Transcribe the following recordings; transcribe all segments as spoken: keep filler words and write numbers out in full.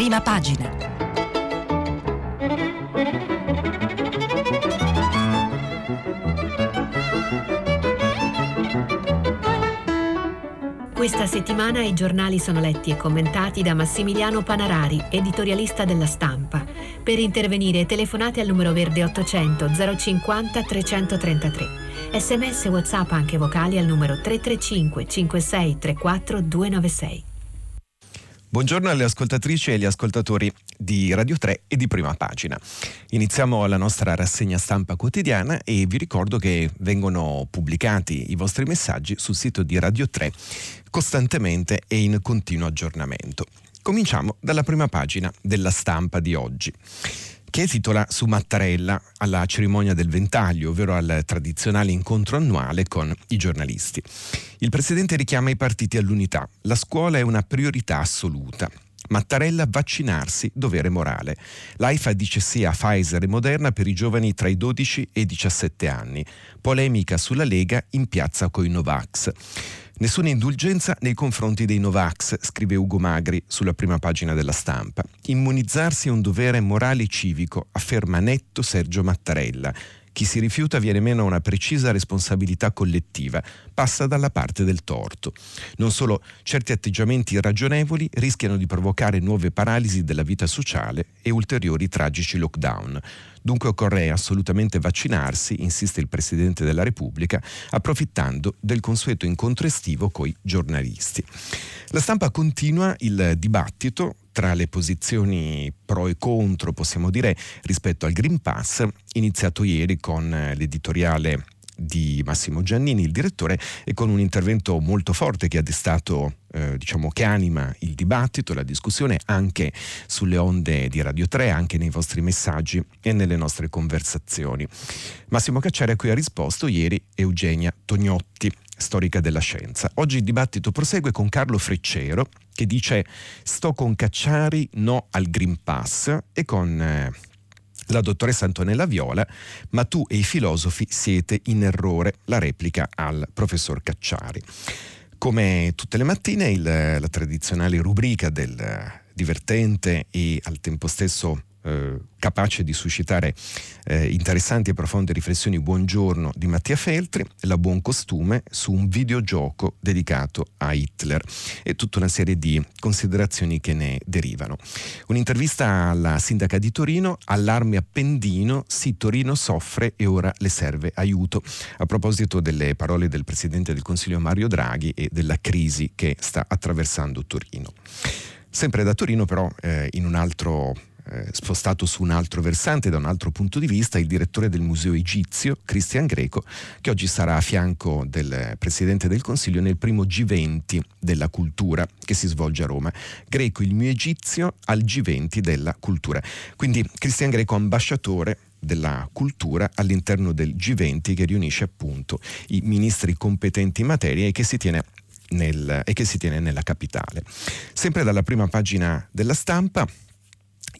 prima pagina. Questa settimana i giornali sono letti e commentati da Massimiliano Panarari, editorialista della Stampa. Per intervenire telefonate al numero verde ottocento zero cinquanta trecentotrentatré. Sms, WhatsApp, anche vocali al numero tre tre cinque cinque sei tre quattro due nove sei. Buongiorno alle ascoltatrici e agli ascoltatori di Radio tre e di Prima Pagina. Iniziamo la nostra rassegna stampa quotidiana e vi ricordo che vengono pubblicati i vostri messaggi sul sito di Radio tre costantemente e in continuo aggiornamento. Cominciamo dalla prima pagina della Stampa di oggi, che titola su Mattarella alla cerimonia del Ventaglio, ovvero al tradizionale incontro annuale con i giornalisti. Il presidente richiama i partiti all'unità. La scuola è una priorità assoluta. Mattarella, vaccinarsi, dovere morale. L'AIFA dice sì a Pfizer e Moderna per i giovani tra i dodici e i diciassette anni. Polemica sulla Lega in piazza coi Novax. Nessuna indulgenza nei confronti dei Novax, scrive Ugo Magri sulla prima pagina della Stampa. Immunizzarsi è un dovere morale e civico, afferma netto Sergio Mattarella. Chi si rifiuta viene meno a una precisa responsabilità collettiva, passa dalla parte del torto. Non solo, certi atteggiamenti irragionevoli rischiano di provocare nuove paralisi della vita sociale e ulteriori tragici lockdown. Dunque occorre assolutamente vaccinarsi, insiste il Presidente della Repubblica, approfittando del consueto incontro estivo coi giornalisti. La Stampa continua il dibattito tra le posizioni pro e contro, possiamo dire, rispetto al Green Pass, iniziato ieri con l'editoriale di Massimo Giannini, il direttore, e con un intervento molto forte che ha destato, eh, diciamo che anima il dibattito, la discussione anche sulle onde di Radio tre, anche nei vostri messaggi e nelle nostre conversazioni. Massimo Cacciari, a cui ha risposto ieri Eugenia Tognotti, storica della scienza. Oggi il dibattito prosegue con Carlo Freccero, che dice sto con Cacciari, no al Green Pass, e con... Eh, la dottoressa Antonella Viola, ma tu e i filosofi siete in errore, la replica al professor Cacciari. Come tutte le mattine il, la tradizionale rubrica del divertente e al tempo stesso eh, capace di suscitare eh, interessanti e profonde riflessioni Buongiorno di Mattia Feltri, la buon costume su un videogioco dedicato a Hitler e tutta una serie di considerazioni che ne derivano. Un'intervista alla sindaca di Torino, allarme Appendino, sì Torino soffre e ora le serve aiuto, a proposito delle parole del Presidente del Consiglio Mario Draghi e della crisi che sta attraversando Torino. Sempre da Torino però, eh, in un altro spostato su un altro versante, da un altro punto di vista, il direttore del Museo Egizio, Christian Greco, che oggi sarà a fianco del Presidente del Consiglio nel primo G venti della cultura che si svolge a Roma. Greco, il mio Egizio al G venti della cultura. Quindi Christian Greco, ambasciatore della cultura all'interno del G venti, che riunisce appunto i ministri competenti in materia e che si tiene nel, e che si tiene nella capitale. Sempre dalla prima pagina della Stampa,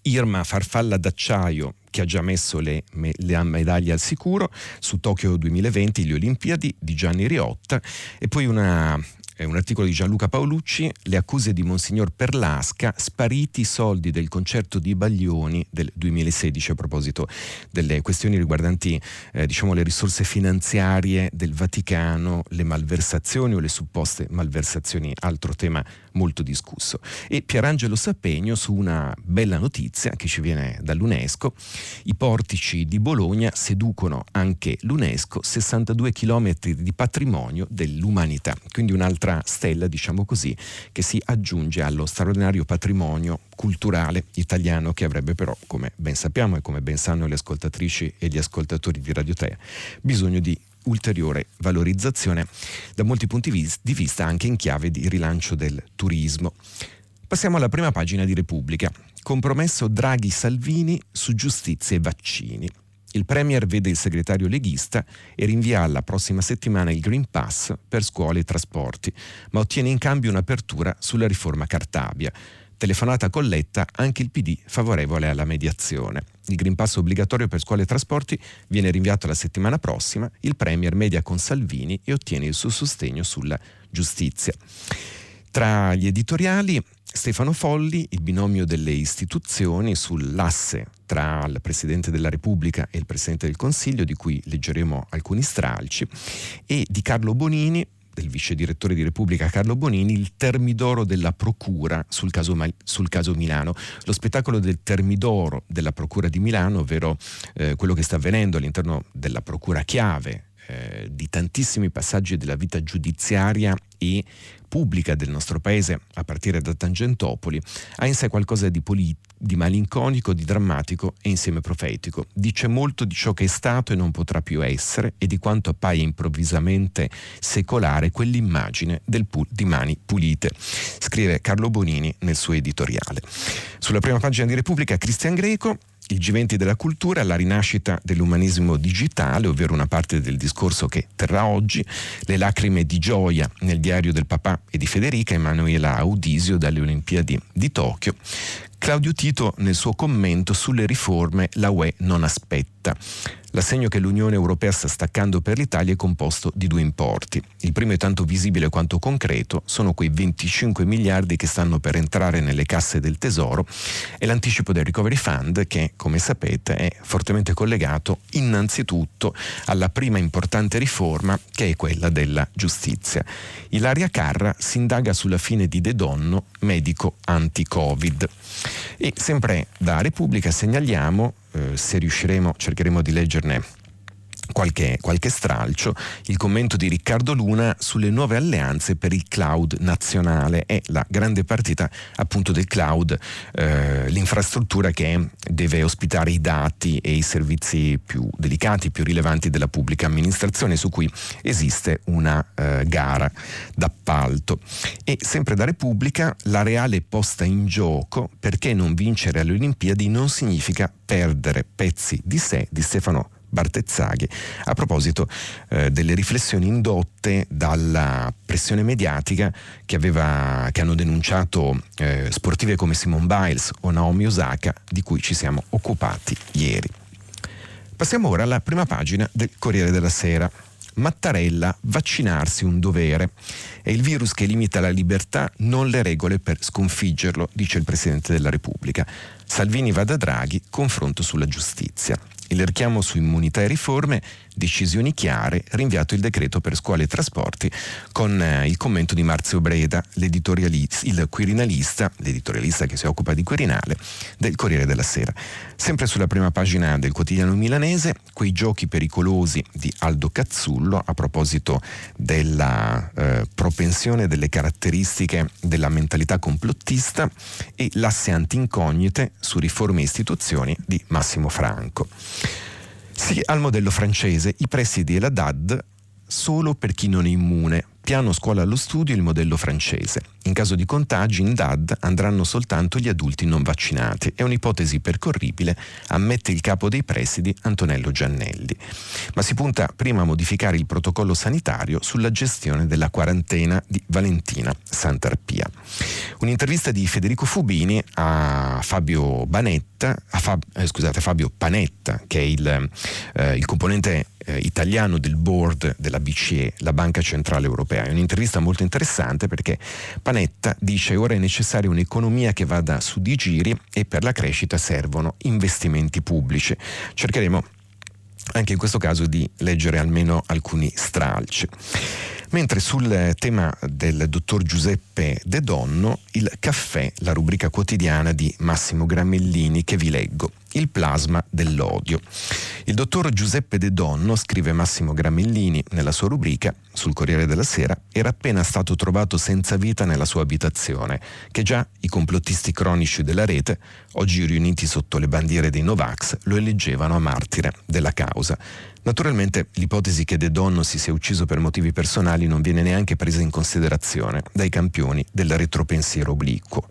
Irma, farfalla d'acciaio che ha già messo le, me, le medaglie al sicuro su Tokyo duemilaventi, le Olimpiadi di Gianni Riotta, e poi una, eh, un articolo di Gianluca Paolucci, le accuse di Monsignor Perlasca, spariti i soldi del concerto di Baglioni del duemilasedici, a proposito delle questioni riguardanti eh, diciamo le risorse finanziarie del Vaticano, le malversazioni o le supposte malversazioni, altro tema molto discusso. E Pierangelo Sapegno su una bella notizia che ci viene dall'UNESCO. I portici di Bologna seducono anche l'UNESCO, sessantadue chilometri di patrimonio dell'umanità. Quindi un'altra stella, diciamo così, che si aggiunge allo straordinario patrimonio culturale italiano, che avrebbe però, come ben sappiamo e come ben sanno le ascoltatrici e gli ascoltatori di Radio tre, bisogno di ulteriore valorizzazione da molti punti di vista, anche in chiave di rilancio del turismo. Passiamo alla prima pagina di Repubblica. Compromesso Draghi-Salvini su giustizia e vaccini. Il Premier vede il segretario leghista e rinvia alla prossima settimana il Green Pass per scuole e trasporti, ma ottiene in cambio un'apertura sulla riforma Cartabia. Telefonata colletta, anche il P D favorevole alla mediazione. Il Green Pass obbligatorio per scuole e trasporti viene rinviato la settimana prossima, il Premier media con Salvini e ottiene il suo sostegno sulla giustizia. Tra gli editoriali, Stefano Folli, il binomio delle istituzioni sull'asse tra il Presidente della Repubblica e il Presidente del Consiglio, di cui leggeremo alcuni stralci, e di Carlo Bonini, del vice direttore di Repubblica Carlo Bonini, il termidoro della procura sul caso, sul caso Milano. Lo spettacolo del termidoro della procura di Milano, ovvero eh, quello che sta avvenendo all'interno della procura chiave eh, di tantissimi passaggi della vita giudiziaria e pubblica del nostro paese, a partire da Tangentopoli, ha in sé qualcosa di, poli- di malinconico, di drammatico e insieme profetico. Dice molto di ciò che è stato e non potrà più essere e di quanto appaia improvvisamente secolare quell'immagine del pool di mani pulite, scrive Carlo Bonini nel suo editoriale. Sulla prima pagina di Repubblica, Christian Greco, il G venti della cultura, la rinascita dell'umanesimo digitale, ovvero una parte del discorso che terrà oggi, le lacrime di gioia nel diario del papà e di Federica, Emanuela Audisio dalle Olimpiadi di Tokyo. Claudio Tito nel suo commento sulle riforme la U E non aspetta. L'assegno che l'Unione Europea sta staccando per l'Italia è composto di due importi. Il primo è tanto visibile quanto concreto, sono quei venticinque miliardi che stanno per entrare nelle casse del Tesoro, e l'anticipo del Recovery Fund che, come sapete, è fortemente collegato innanzitutto alla prima importante riforma, che è quella della giustizia. Ilaria Carra si indaga sulla fine di De Donno, medico anti-Covid. E sempre da Repubblica segnaliamo, eh, se riusciremo cercheremo di leggerne qualche, qualche stralcio, il commento di Riccardo Luna sulle nuove alleanze per il cloud nazionale. È la grande partita appunto del cloud, eh, l'infrastruttura che deve ospitare i dati e i servizi più delicati, più rilevanti della pubblica amministrazione, su cui esiste una eh, gara d'appalto. E sempre da Repubblica, la Reale posta in gioco, perché non vincere alle Olimpiadi non significa perdere pezzi di sé, di Stefano Bartezzaghi, a proposito eh, delle riflessioni indotte dalla pressione mediatica che, aveva, che hanno denunciato eh, sportive come Simone Biles o Naomi Osaka, di cui ci siamo occupati ieri. Passiamo ora alla prima pagina del Corriere della Sera. Mattarella, vaccinarsi un dovere. È il virus che limita la libertà, non le regole per sconfiggerlo, dice il Presidente della Repubblica. Salvini va da Draghi, confronto sulla giustizia. Il richiamo su immunità e riforme, decisioni chiare, rinviato il decreto per scuole e trasporti, con eh, il commento di Marzio Breda, l'editorialista, il quirinalista, l'editorialista che si occupa di Quirinale, del Corriere della Sera. Sempre sulla prima pagina del quotidiano milanese, quei giochi pericolosi di Aldo Cazzullo, a proposito della eh, propensione, delle caratteristiche della mentalità complottista, e l'asse antincognite su riforme e istituzioni di Massimo Franco. Sì al modello francese, i presidi e la D A D solo per chi non è immune. Piano scuola allo studio, il modello francese. In caso di contagi in D A D andranno soltanto gli adulti non vaccinati. È un'ipotesi percorribile, ammette il capo dei presidi Antonello Giannelli. Ma si punta prima a modificare il protocollo sanitario sulla gestione della quarantena di Valentina Santarpia. Un'intervista di Federico Fubini a Fabio Banetta, a Fab, eh, scusate, Fabio Panetta, che è il, eh, il componente eh, italiano del board della B C E, la Banca Centrale Europea. È un'intervista molto interessante, perché Panetta dice: ora è necessaria un'economia che vada su di giri e per la crescita servono investimenti pubblici. Cercheremo anche in questo caso di leggere almeno alcuni stralci. Mentre sul tema del dottor Giuseppe De Donno, il caffè, la rubrica quotidiana di Massimo Gramellini, che vi leggo. Il plasma dell'odio. Il dottor Giuseppe De Donno, scrive Massimo Gramellini nella sua rubrica sul Corriere della Sera, era appena stato trovato senza vita nella sua abitazione, che già i complottisti cronici della rete, oggi riuniti sotto le bandiere dei Novax, lo eleggevano a martire della causa. Naturalmente l'ipotesi che De Donno si sia ucciso per motivi personali non viene neanche presa in considerazione dai campioni del retropensiero obliquo.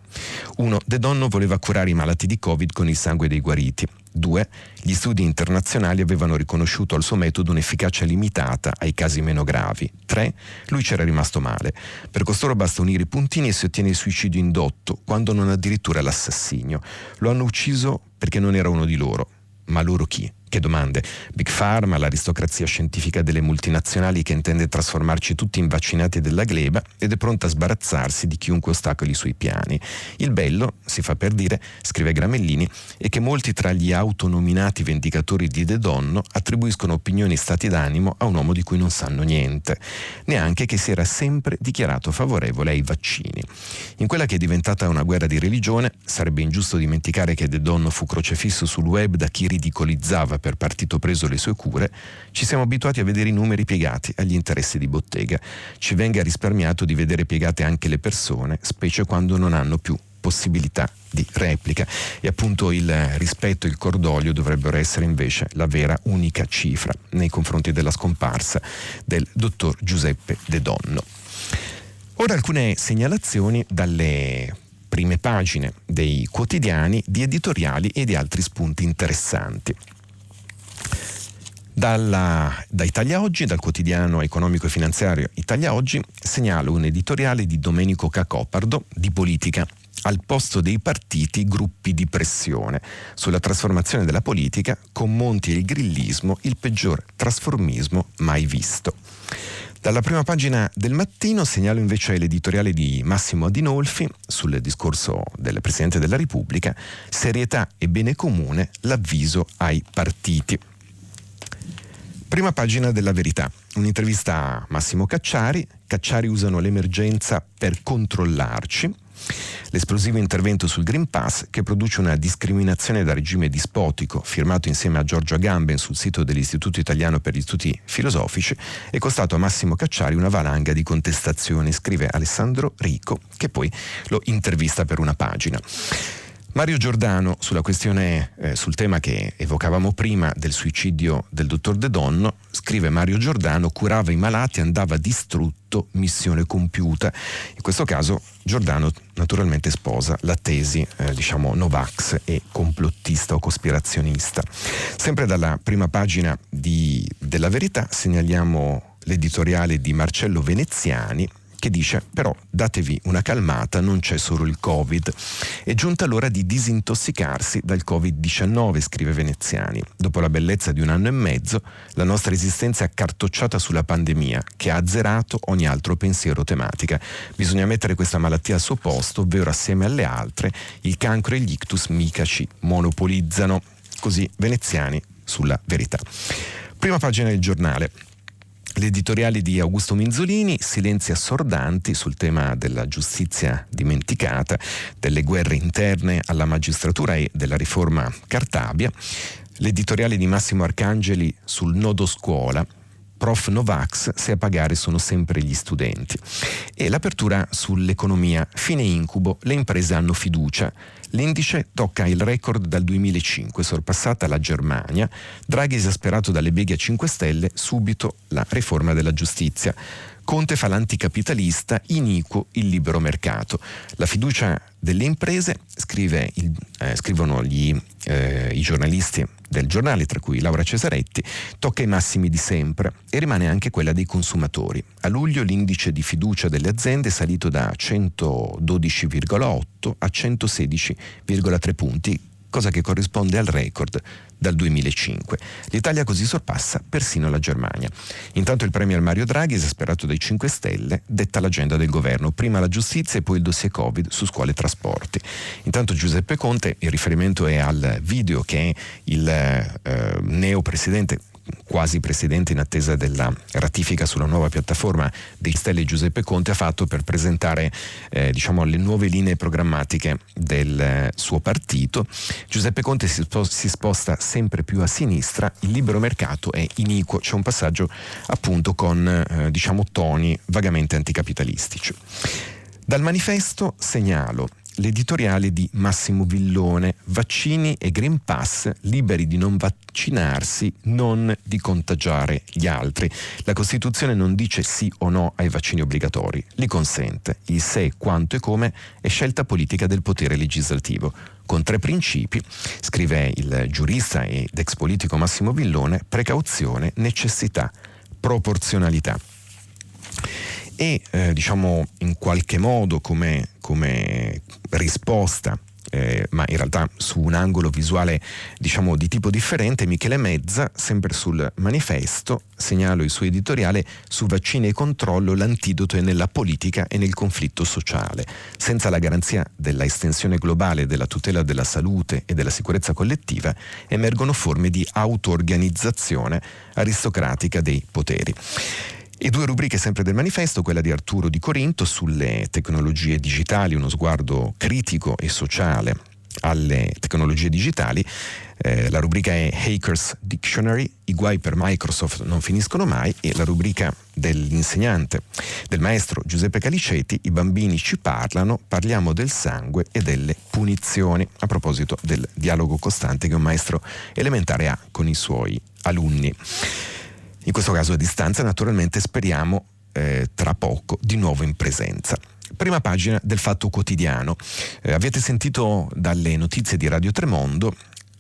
uno. De Donno voleva curare i malati di Covid con il sangue dei guariti. due. Gli studi internazionali avevano riconosciuto al suo metodo un'efficacia limitata ai casi meno gravi. tre. Lui c'era rimasto male. Per costoro basta unire i puntini e si ottiene il suicidio indotto, quando non addirittura l'assassinio. Lo hanno ucciso perché non era uno di loro. Ma loro chi? Che domande? Big Pharma, l'aristocrazia scientifica delle multinazionali che intende trasformarci tutti in vaccinati della gleba ed è pronta a sbarazzarsi di chiunque ostacoli i suoi piani. Il bello, si fa per dire, scrive Gramellini, è che molti tra gli autonominati vendicatori di De Donno attribuiscono opinioni e stati d'animo a un uomo di cui non sanno niente, neanche che si era sempre dichiarato favorevole ai vaccini. In quella che è diventata una guerra di religione, sarebbe ingiusto dimenticare che De Donno fu crocefisso sul web da chi ridicolizzava per partito preso le sue cure, ci siamo abituati a vedere i numeri piegati agli interessi di bottega. Ci venga risparmiato di vedere piegate anche le persone, specie quando non hanno più possibilità di replica. E appunto il rispetto e il cordoglio dovrebbero essere invece la vera unica cifra nei confronti della scomparsa del dottor Giuseppe De Donno. Ora alcune segnalazioni dalle prime pagine dei quotidiani, di editoriali e di altri spunti interessanti. Dalla, da Italia Oggi, dal quotidiano economico e finanziario Italia Oggi, segnalo un editoriale di Domenico Cacopardo di politica. Al posto dei partiti, gruppi di pressione. Sulla trasformazione della politica, con Monti e il grillismo, il peggior trasformismo mai visto. Dalla prima pagina del Mattino segnalo invece l'editoriale di Massimo Adinolfi sul discorso del Presidente della Repubblica, serietà e bene comune, l'avviso ai partiti. Prima pagina della Verità, un'intervista a Massimo Cacciari. Cacciari usano l'emergenza per controllarci. L'esplosivo intervento sul Green Pass che produce una discriminazione da regime dispotico, firmato insieme a Giorgio Agamben sul sito dell'Istituto Italiano per gli Studi Filosofici, è costato a Massimo Cacciari una valanga di contestazioni, scrive Alessandro Rico, che poi lo intervista per una pagina. Mario Giordano sulla questione, eh, sul tema che evocavamo prima del suicidio del dottor De Donno, scrive Mario Giordano: curava i malati, andava distrutto, missione compiuta. In questo caso Giordano naturalmente sposa la tesi eh, diciamo Novax e complottista o cospirazionista. Sempre dalla prima pagina di, della Verità segnaliamo l'editoriale di Marcello Veneziani, che dice: però datevi una calmata, non c'è solo il Covid. È giunta l'ora di disintossicarsi dal Covid diciannove, scrive Veneziani. Dopo la bellezza di un anno e mezzo, la nostra esistenza è accartocciata sulla pandemia, che ha azzerato ogni altro pensiero o tematica. Bisogna mettere questa malattia al suo posto, ovvero assieme alle altre. Il cancro e gli ictus mica ci monopolizzano. Così Veneziani sulla Verità. Prima pagina del Giornale. L'editoriale di Augusto Minzolini, silenzi assordanti sul tema della giustizia dimenticata, delle guerre interne alla magistratura e della riforma Cartabia. L'editoriale di Massimo Arcangeli sul nodo scuola, prof Novax, se a pagare sono sempre gli studenti. E l'apertura sull'economia, fine incubo, le imprese hanno fiducia. L'indice tocca il record dal duemilacinque, sorpassata la Germania. Draghi esasperato dalle beghe a cinque Stelle, subito la riforma della giustizia. Conte fa l'anticapitalista, iniquo il libero mercato. La fiducia delle imprese, scrive il, eh, scrivono gli, eh, i giornalisti del Giornale, tra cui Laura Cesaretti, tocca i massimi di sempre e rimane anche quella dei consumatori. A luglio l'indice di fiducia delle aziende è salito da centododici virgola otto a centosedici virgola tre punti, cosa che corrisponde al record dal duemilacinque. L'Italia così sorpassa persino la Germania. Intanto il premier Mario Draghi, esasperato dai cinque Stelle, detta l'agenda del governo: prima la giustizia e poi il dossier Covid su scuole e trasporti. Intanto Giuseppe Conte, il riferimento è al video che il eh, neopresidente, quasi presidente in attesa della ratifica sulla nuova piattaforma dei Stelle, Giuseppe Conte ha fatto per presentare eh, diciamo le nuove linee programmatiche del eh, suo partito. Giuseppe Conte si, si sposta sempre più a sinistra, il libero mercato è iniquo. C'è un passaggio appunto con eh, diciamo toni vagamente anticapitalistici. Dal Manifesto segnalo l'editoriale di Massimo Villone: vaccini e Green Pass, liberi di non vaccinarsi, non di contagiare gli altri. La Costituzione non dice sì o no ai vaccini obbligatori, li consente. Il se, quanto e come è scelta politica del potere legislativo. Con tre principi, scrive il giurista ed ex politico Massimo Villone: precauzione, necessità, proporzionalità. E eh, diciamo in qualche modo come, come risposta eh, ma in realtà su un angolo visuale diciamo di tipo differente, Michele Mezza, sempre sul Manifesto, segnalo il suo editoriale su vaccini e controllo, l'antidoto è nella politica e nel conflitto sociale. Senza la garanzia della estensione globale della tutela della salute e della sicurezza collettiva emergono forme di auto-organizzazione aristocratica dei poteri. E due rubriche sempre del Manifesto, quella di Arturo Di Corinto sulle tecnologie digitali, uno sguardo critico e sociale alle tecnologie digitali. Eh, la rubrica è Hackers Dictionary, i guai per Microsoft non finiscono mai, e la rubrica dell'insegnante, del maestro Giuseppe Caliceti, i bambini ci parlano, parliamo del sangue e delle punizioni, a proposito del dialogo costante che un maestro elementare ha con i suoi alunni. In questo caso a distanza, naturalmente speriamo eh, tra poco di nuovo in presenza. Prima pagina del Fatto Quotidiano. Eh, avete sentito dalle notizie di Radio Tremondo,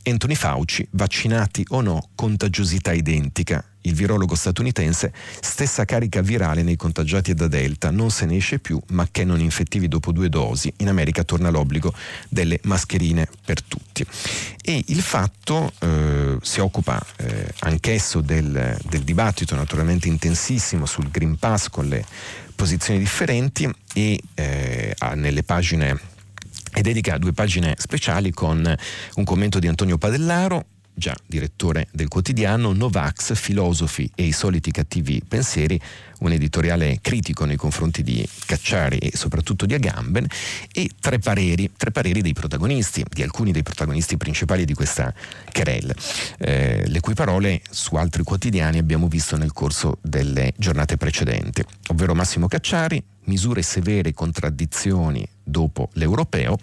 Anthony Fauci, vaccinati o no, contagiosità identica. Il virologo statunitense, stessa carica virale nei contagiati da Delta, non se ne esce più, ma che non infettivi dopo due dosi. In America torna l'obbligo delle mascherine per tutti. E il Fatto eh, si occupa eh, anch'esso del, del dibattito naturalmente intensissimo sul Green Pass, con le posizioni differenti, e eh, nelle pagine... e dedica due pagine speciali con un commento di Antonio Padellaro, già direttore del Quotidiano, Novax, filosofi e i soliti cattivi pensieri, un editoriale critico nei confronti di Cacciari e soprattutto di Agamben, e tre pareri, tre pareri dei protagonisti, di alcuni dei protagonisti principali di questa querelle, eh, le cui parole su altri quotidiani abbiamo visto nel corso delle giornate precedenti, ovvero Massimo Cacciari, misure severe, contraddizioni dopo l'europeo.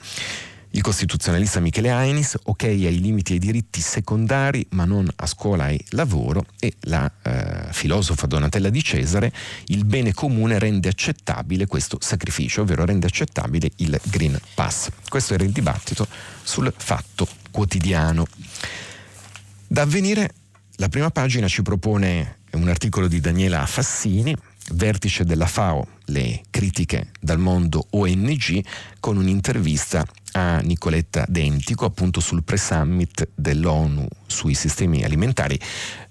Il costituzionalista Michele Ainis, ok ai limiti e ai diritti secondari ma non a scuola e lavoro, e la eh, filosofa Donatella Di Cesare, il bene comune rende accettabile questo sacrificio, ovvero rende accettabile il Green Pass. Questo era il dibattito sul Fatto Quotidiano. Da Avvenire, la prima pagina ci propone un articolo di Daniela Fassini, vertice della FAO, le critiche dal mondo O N G, con un'intervista a Nicoletta Dentico appunto sul pre-summit dell'ONU sui sistemi alimentari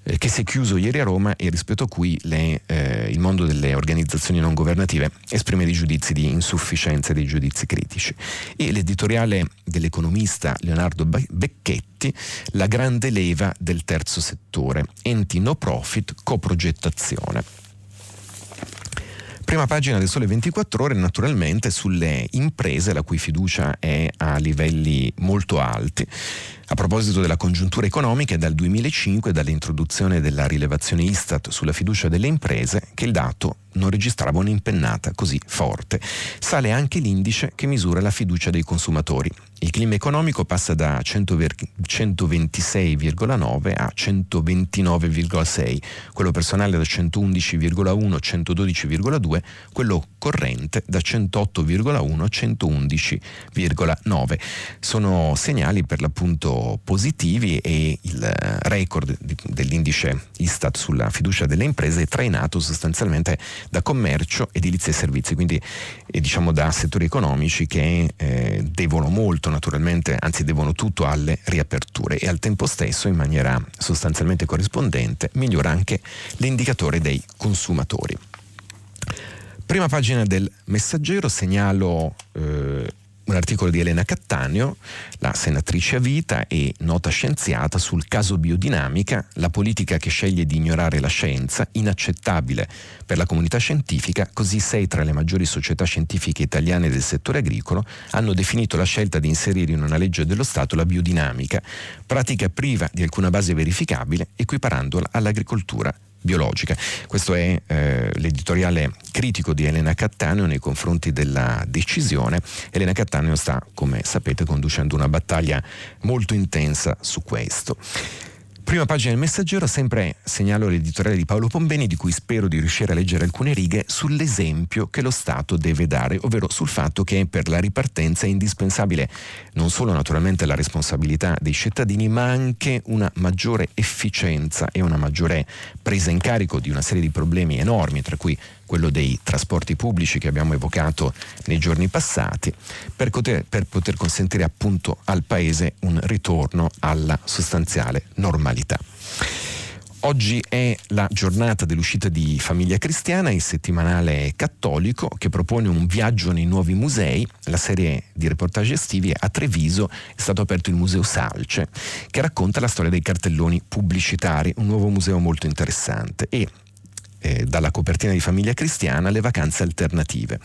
eh, che si è chiuso ieri a Roma, e rispetto a cui le, eh, il mondo delle organizzazioni non governative esprime dei giudizi di insufficienza e dei giudizi critici. E l'editoriale dell'economista Leonardo Becchetti, la grande leva del terzo settore, enti no profit, coprogettazione. Prima pagina del Sole ventiquattro Ore, naturalmente, sulle imprese, la cui fiducia è a livelli molto alti. A proposito della congiuntura economica, dal duemilacinque, dall'introduzione della rilevazione Istat sulla fiducia delle imprese, che il dato non registrava un'impennata così forte. Sale anche l'indice che misura la fiducia dei consumatori. Il clima economico passa da centoventisei virgola nove a centoventinove virgola sei, quello personale da centoundici virgola uno a centododici virgola due, quello corrente da centootto virgola uno a centoundici virgola nove. Sono segnali per l'appunto positivi, e il record dell'indice Istat sulla fiducia delle imprese è trainato sostanzialmente da commercio, edilizia e servizi, quindi eh, diciamo da settori economici che eh, devono molto naturalmente, anzi devono tutto alle riaperture, e al tempo stesso in maniera sostanzialmente corrispondente migliora anche l'indicatore dei consumatori. Prima pagina del Messaggero, segnalo eh, un articolo di Elena Cattaneo, la senatrice a vita e nota scienziata, sul caso biodinamica, la politica che sceglie di ignorare la scienza, inaccettabile per la comunità scientifica, così sei tra le maggiori società scientifiche italiane del settore agricolo hanno definito la scelta di inserire in una legge dello Stato la biodinamica, pratica priva di alcuna base verificabile, equiparandola all'agricoltura biologica. Questo è eh, l'editoriale critico di Elena Cattaneo nei confronti della decisione. Elena Cattaneo sta, come sapete, conducendo una battaglia molto intensa su questo. Prima pagina del Messaggero, sempre segnalo l'editoriale di Paolo Pombeni, di cui spero di riuscire a leggere alcune righe, sull'esempio che lo Stato deve dare, ovvero sul fatto che per la ripartenza è indispensabile non solo naturalmente la responsabilità dei cittadini, ma anche una maggiore efficienza e una maggiore presa in carico di una serie di problemi enormi, tra cui quello dei trasporti pubblici che abbiamo evocato nei giorni passati, per poter, per poter consentire appunto al Paese un ritorno alla sostanziale normalità. Oggi è la giornata dell'uscita di Famiglia Cristiana, il settimanale cattolico che propone un viaggio nei nuovi musei. La serie di reportage estivi a Treviso è stato aperto il Museo Salce, che racconta la storia dei cartelloni pubblicitari, un nuovo museo molto interessante, e eh, dalla copertina di Famiglia Cristiana le vacanze alternative.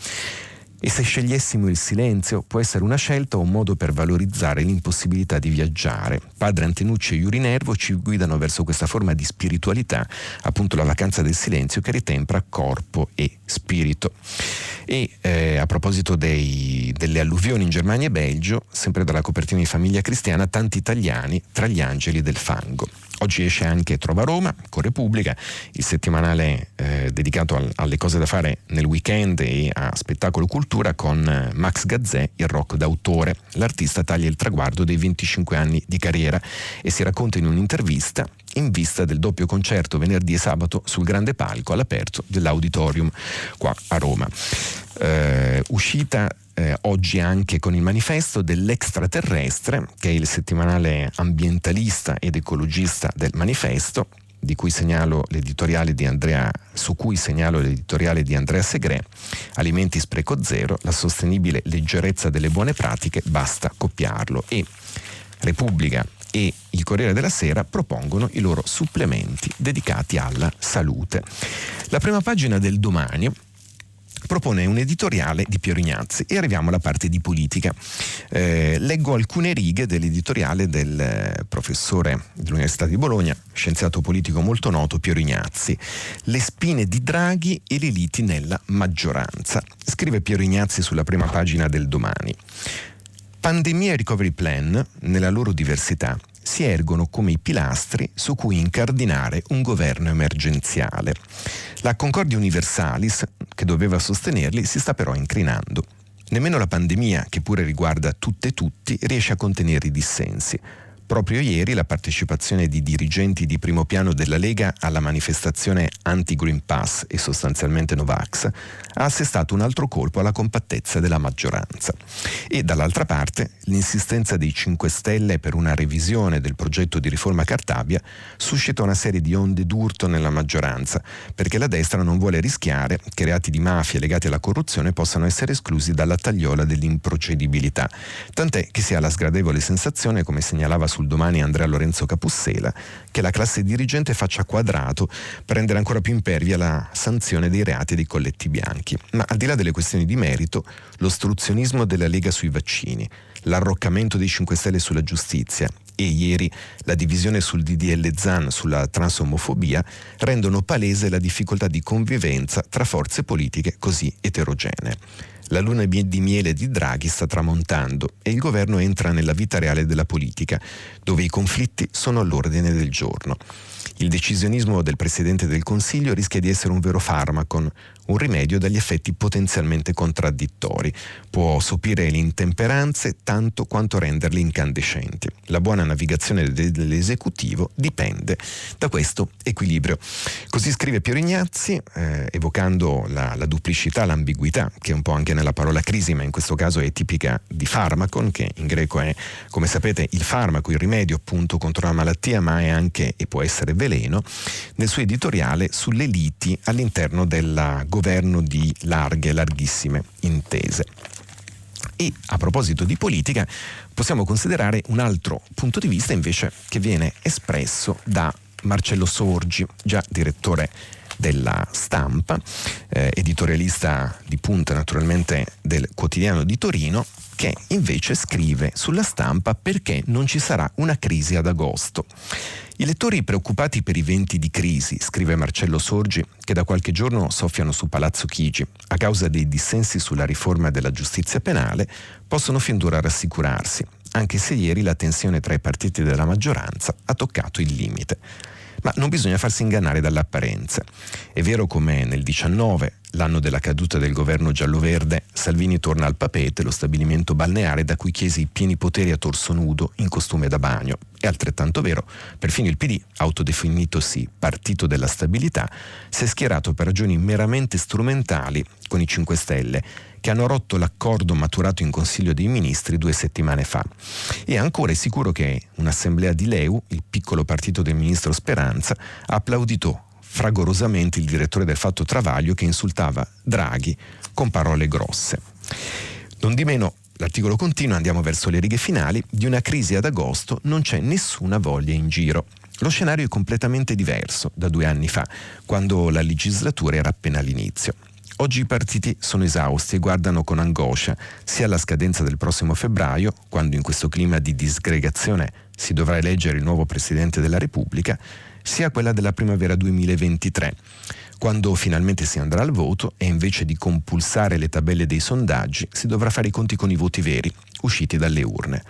E se scegliessimo il silenzio, può essere una scelta o un modo per valorizzare l'impossibilità di viaggiare. Padre Antenucci e Yuri Nervo ci guidano verso questa forma di spiritualità, appunto la vacanza del silenzio, che ritempra corpo e spirito. E eh, a proposito dei, delle alluvioni in Germania e Belgio, sempre dalla copertina di Famiglia Cristiana, tanti italiani tra gli angeli del fango. Oggi esce anche Trova Roma con Repubblica, il settimanale eh, dedicato al, alle cose da fare nel weekend e a spettacolo cultura, con Max Gazzè, il rock d'autore. L'artista taglia il traguardo dei venticinque anni di carriera e si racconta in un'intervista in vista del doppio concerto venerdì e sabato sul grande palco all'aperto dell'Auditorium qua a Roma. Eh, uscita Eh, oggi anche con il manifesto dell'Extraterrestre, che è il settimanale ambientalista ed ecologista del manifesto, di cui segnalo l'editoriale di Andrea, su cui segnalo l'editoriale di Andrea Segrè, Alimenti spreco zero, la sostenibile leggerezza delle buone pratiche, basta copiarlo. E Repubblica e il Corriere della Sera propongono i loro supplementi dedicati alla salute. La prima pagina del Domani propone un editoriale di Piero Ignazzi e arriviamo alla parte di politica. Eh, leggo alcune righe dell'editoriale del professore dell'Università di Bologna, scienziato politico molto noto, Piero Ignazzi. Le spine di Draghi e le liti nella maggioranza. Scrive Piero Ignazzi sulla prima pagina del Domani. Pandemia e recovery plan, nella loro diversità, si ergono come i pilastri su cui incardinare un governo emergenziale. La Concordia Universalis, che doveva sostenerli, si sta però incrinando. Nemmeno la pandemia, che pure riguarda tutte e tutti, riesce a contenere i dissensi. Proprio ieri la partecipazione di dirigenti di primo piano della Lega alla manifestazione anti-Green Pass e sostanzialmente Novax ha assestato un altro colpo alla compattezza della maggioranza. E dall'altra parte l'insistenza dei cinque Stelle per una revisione del progetto di riforma Cartabia suscita una serie di onde d'urto nella maggioranza, perché la destra non vuole rischiare che reati di mafia legati alla corruzione possano essere esclusi dalla tagliola dell'improcedibilità. Tant'è che si ha la sgradevole sensazione, come segnalava su Domani Andrea Lorenzo Capussela, che la classe dirigente faccia quadrato per rendere ancora più impervia la sanzione dei reati dei colletti bianchi. Ma al di là delle questioni di merito, l'ostruzionismo della Lega sui vaccini, l'arroccamento dei cinque Stelle sulla giustizia e ieri la divisione sul D D L Zan sulla transomofobia rendono palese la difficoltà di convivenza tra forze politiche così eterogenee. La luna di miele di Draghi sta tramontando e il governo entra nella vita reale della politica, dove i conflitti sono all'ordine del giorno. Il decisionismo del Presidente del Consiglio rischia di essere un vero farmaco, un rimedio dagli effetti potenzialmente contraddittori. Può sopire le intemperanze tanto quanto renderle incandescenti. La buona navigazione dell'esecutivo dipende da questo equilibrio. Così scrive Piero Ignazzi, eh, evocando la, la duplicità, l'ambiguità, che è un po' anche nella parola crisi, ma in questo caso è tipica di farmacon, che in greco è, come sapete, il farmaco, il rimedio appunto contro la malattia, ma è anche e può essere veleno. Nel suo editoriale sulle liti all'interno del governo di larghe, larghissime intese. E a proposito di politica, possiamo considerare un altro punto di vista invece che viene espresso da Marcello Sorgi, già direttore della Stampa, eh, editorialista di punta naturalmente del Quotidiano di Torino, che invece scrive sulla Stampa perché non ci sarà una crisi ad agosto. I lettori preoccupati per i venti di crisi, scrive Marcello Sorgi, che da qualche giorno soffiano su Palazzo Chigi a causa dei dissensi sulla riforma della giustizia penale, possono fin d'ora rassicurarsi, anche se ieri la tensione tra i partiti della maggioranza ha toccato il limite. ma non bisogna farsi ingannare dall'apparenza. È vero come nel diciannove, l'anno della caduta del governo giallo-verde, Salvini torna al Papete, lo stabilimento balneare da cui chiese i pieni poteri a torso nudo in costume da bagno. È altrettanto vero, perfino il P D, autodefinitosi partito della stabilità, si è schierato per ragioni meramente strumentali con i cinque Stelle, che hanno rotto l'accordo maturato in Consiglio dei Ministri due settimane fa. E ancora è sicuro che un'assemblea di Leu, il piccolo partito del ministro Speranza, ha applaudito fragorosamente il direttore del Fatto Travaglio, che insultava Draghi con parole grosse. Non di meno, l'articolo continua, andiamo verso le righe finali, di una crisi ad agosto non c'è nessuna voglia in giro. Lo scenario è completamente diverso da due anni fa, quando la legislatura era appena all'inizio. Oggi i partiti sono esausti e guardano con angoscia sia alla scadenza del prossimo febbraio, quando in questo clima di disgregazione si dovrà eleggere il nuovo Presidente della Repubblica, sia quella della primavera duemilaventitré, quando finalmente si andrà al voto e invece di compulsare le tabelle dei sondaggi si dovrà fare i conti con i voti veri, usciti dalle urne.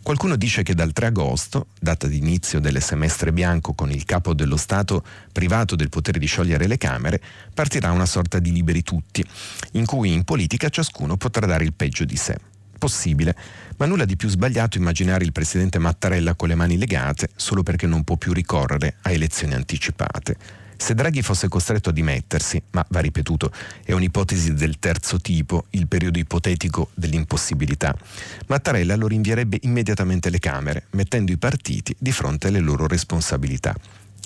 Qualcuno dice che dal tre agosto, data di inizio del semestre bianco con il capo dello Stato privato del potere di sciogliere le Camere, partirà una sorta di liberi tutti, in cui in politica ciascuno potrà dare il peggio di sé. Possibile, ma nulla di più sbagliato immaginare il presidente Mattarella con le mani legate solo perché non può più ricorrere a elezioni anticipate. Se Draghi fosse costretto a dimettersi, ma va ripetuto, è un'ipotesi del terzo tipo, il periodo ipotetico dell'impossibilità, Mattarella lo rinvierebbe immediatamente alle Camere, mettendo i partiti di fronte alle loro responsabilità.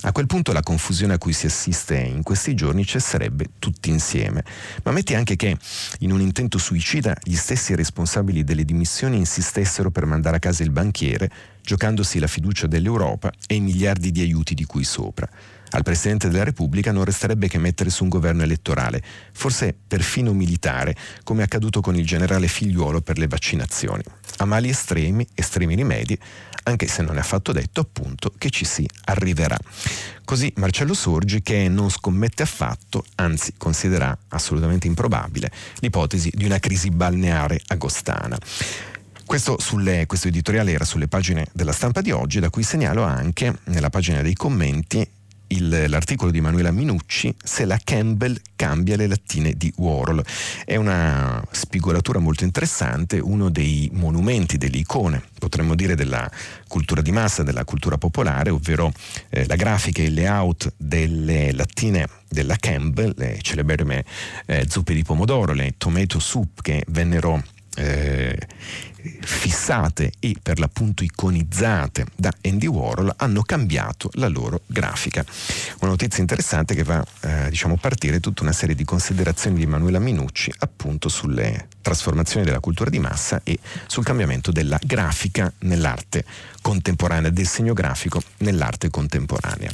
A quel punto la confusione a cui si assiste in questi giorni cesserebbe tutti insieme. Ma metti anche che, in un intento suicida, gli stessi responsabili delle dimissioni insistessero per mandare a casa il banchiere, giocandosi la fiducia dell'Europa e i miliardi di aiuti di cui sopra. Al Presidente della Repubblica non resterebbe che mettere su un governo elettorale, forse perfino militare, come è accaduto con il generale Figliuolo per le vaccinazioni. A mali estremi, estremi rimedi, anche se non è affatto detto, appunto, che ci si arriverà. Così Marcello Sorgi, che non scommette affatto, anzi considera assolutamente improbabile, l'ipotesi di una crisi balneare agostana. Questo, sulle, questo editoriale era sulle pagine della Stampa di oggi, da cui segnalo anche, nella pagina dei commenti, Il, l'articolo di Manuela Minucci, "Se la Campbell cambia le lattine di Warhol". È una spigolatura molto interessante, uno dei monumenti, delle icone, potremmo dire, della cultura di massa, della cultura popolare, ovvero eh, la grafica e il layout delle lattine della Campbell, le celeberrime eh, zuppe di pomodoro, le tomato soup, che vennero Eh, fissate e per l'appunto iconizzate da Andy Warhol, hanno cambiato la loro grafica. Una notizia interessante che va eh, diciamo partire tutta una serie di considerazioni di Manuela Minucci, appunto, sulle trasformazioni della cultura di massa e sul cambiamento della grafica nell'arte contemporanea, del segno grafico nell'arte contemporanea.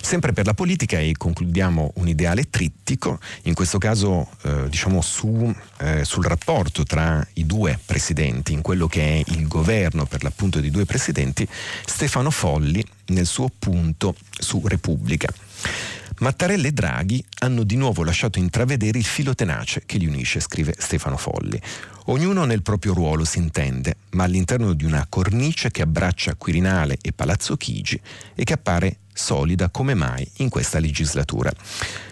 Sempre per la politica, e concludiamo un ideale trittico, in questo caso eh, diciamo su, eh, sul rapporto tra i due presidenti, in quello che è il governo per l'appunto di due presidenti, Stefano Folli nel suo punto su Repubblica. Mattarella e Draghi hanno di nuovo lasciato intravedere il filo tenace che li unisce, scrive Stefano Folli. Ognuno nel proprio ruolo, si intende, ma all'interno di una cornice che abbraccia Quirinale e Palazzo Chigi e che appare solida come mai in questa legislatura.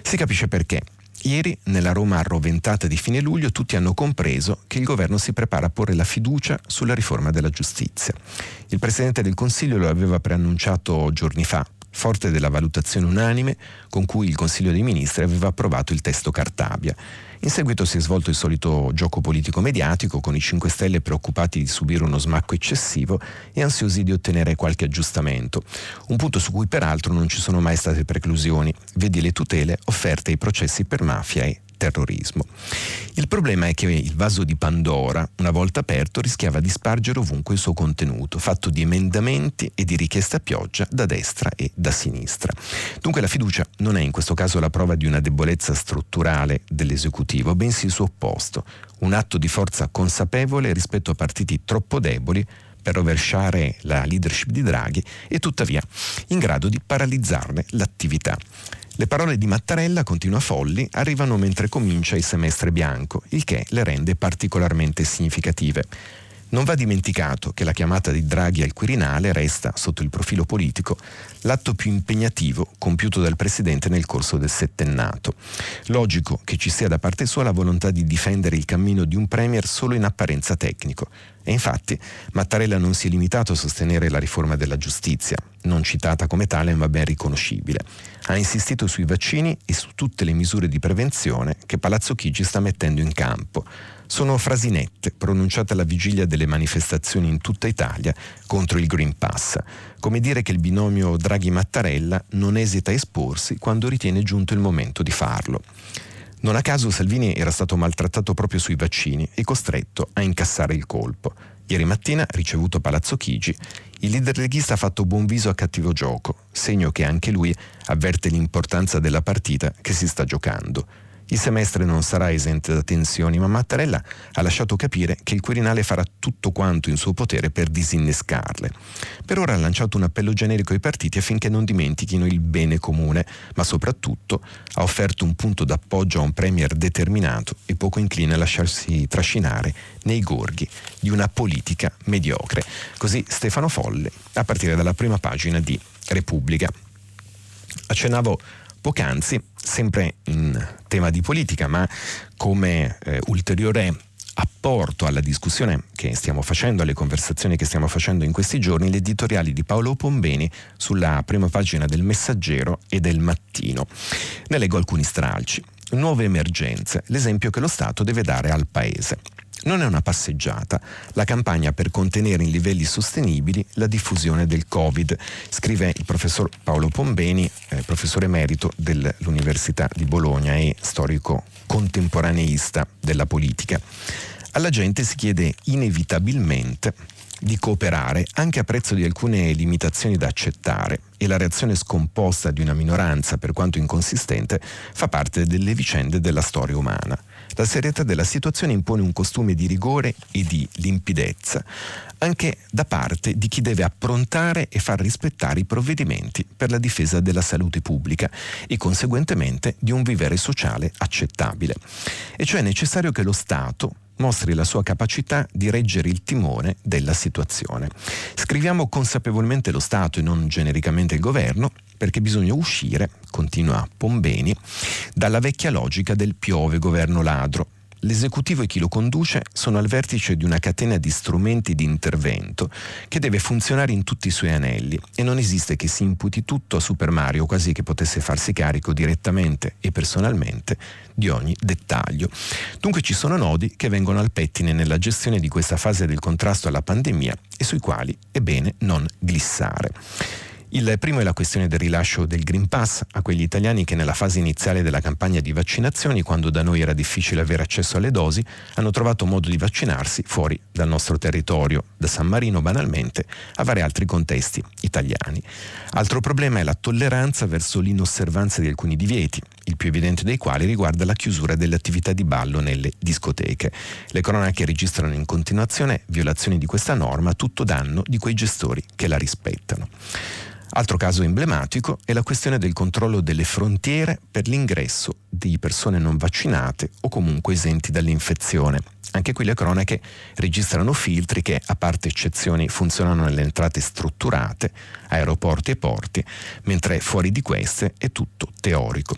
Si capisce perché. Ieri, nella Roma arroventata di fine luglio, tutti hanno compreso che il governo si prepara a porre la fiducia sulla riforma della giustizia. Il Presidente del Consiglio lo aveva preannunciato giorni fa, forte della valutazione unanime con cui il Consiglio dei Ministri aveva approvato il testo Cartabia. In seguito si è svolto il solito gioco politico-mediatico, con i cinque Stelle preoccupati di subire uno smacco eccessivo e ansiosi di ottenere qualche aggiustamento. Un punto su cui peraltro non ci sono mai state preclusioni, vedi le tutele offerte ai processi per mafia e terrorismo. Il problema è che il vaso di Pandora, una volta aperto, rischiava di spargere ovunque il suo contenuto, fatto di emendamenti e di richieste a pioggia da destra e da sinistra. Dunque la fiducia non è in questo caso la prova di una debolezza strutturale dell'esecutivo, bensì il suo opposto, un atto di forza consapevole rispetto a partiti troppo deboli per rovesciare la leadership di Draghi e tuttavia in grado di paralizzarne l'attività. Le parole di Mattarella, continua Folli, arrivano mentre comincia il semestre bianco, il che le rende particolarmente significative. Non va dimenticato che la chiamata di Draghi al Quirinale resta, sotto il profilo politico, l'atto più impegnativo compiuto dal Presidente nel corso del settennato. Logico che ci sia da parte sua la volontà di difendere il cammino di un Premier solo in apparenza tecnico. E infatti Mattarella non si è limitato a sostenere la riforma della giustizia, non citata come tale ma ben riconoscibile. Ha insistito sui vaccini e su tutte le misure di prevenzione che Palazzo Chigi sta mettendo in campo. Sono frasinette pronunciate alla vigilia delle manifestazioni in tutta Italia contro il Green Pass, come dire che il binomio Draghi-Mattarella non esita a esporsi quando ritiene giunto il momento di farlo. Non a caso Salvini era stato maltrattato proprio sui vaccini e costretto a incassare il colpo. Ieri mattina, ricevuto a Palazzo Chigi, il leader leghista ha fatto buon viso a cattivo gioco, segno che anche lui avverte l'importanza della partita che si sta giocando. Il semestre non sarà esente da tensioni, ma Mattarella ha lasciato capire che il Quirinale farà tutto quanto in suo potere per disinnescarle. Per ora ha lanciato un appello generico ai partiti affinché non dimentichino il bene comune, ma soprattutto ha offerto un punto d'appoggio a un premier determinato e poco incline a lasciarsi trascinare nei gorghi di una politica mediocre. Così Stefano Folli, a partire dalla prima pagina di Repubblica. Accennavo poc'anzi, sempre in tema di politica, ma come eh, ulteriore apporto alla discussione che stiamo facendo, alle conversazioni che stiamo facendo in questi giorni, gli editoriali di Paolo Pombeni sulla prima pagina del Messaggero e del Mattino. Ne leggo alcuni stralci. Nuove emergenze, l'esempio che lo Stato deve dare al Paese. Non è una passeggiata la campagna per contenere in livelli sostenibili la diffusione del Covid, scrive il professor Paolo Pombeni, eh, professore emerito dell'Università di Bologna e storico contemporaneista della politica. Alla gente si chiede inevitabilmente di cooperare anche a prezzo di alcune limitazioni da accettare e la reazione scomposta di una minoranza, per quanto inconsistente, fa parte delle vicende della storia umana. La serietà della situazione impone un costume di rigore e di limpidezza, anche da parte di chi deve approntare e far rispettare i provvedimenti per la difesa della salute pubblica e conseguentemente di un vivere sociale accettabile. E cioè è necessario che lo Stato mostri la sua capacità di reggere il timone della situazione. Scriviamo consapevolmente lo Stato e non genericamente il governo, perché bisogna uscire, continua Pombeni, dalla vecchia logica del piove governo ladro. L'esecutivo e chi lo conduce sono al vertice di una catena di strumenti di intervento che deve funzionare in tutti i suoi anelli e non esiste che si imputi tutto a Super Mario, quasi che potesse farsi carico direttamente e personalmente di ogni dettaglio. Dunque ci sono nodi che vengono al pettine nella gestione di questa fase del contrasto alla pandemia e sui quali è bene non glissare. Il primo è la questione del rilascio del Green Pass a quegli italiani che nella fase iniziale della campagna di vaccinazioni, quando da noi era difficile avere accesso alle dosi, hanno trovato modo di vaccinarsi fuori dal nostro territorio, da San Marino banalmente a vari altri contesti italiani. Altro problema è la tolleranza verso l'inosservanza di alcuni divieti, il più evidente dei quali riguarda la chiusura delle attività di ballo nelle discoteche. Le cronache registrano in continuazione violazioni di questa norma a tutto danno di quei gestori che la rispettano. Altro caso emblematico è la questione del controllo delle frontiere per l'ingresso di persone non vaccinate o comunque esenti dall'infezione. Anche qui le cronache registrano filtri che, a parte eccezioni, funzionano nelle entrate strutturate, aeroporti e porti, mentre fuori di queste è tutto teorico.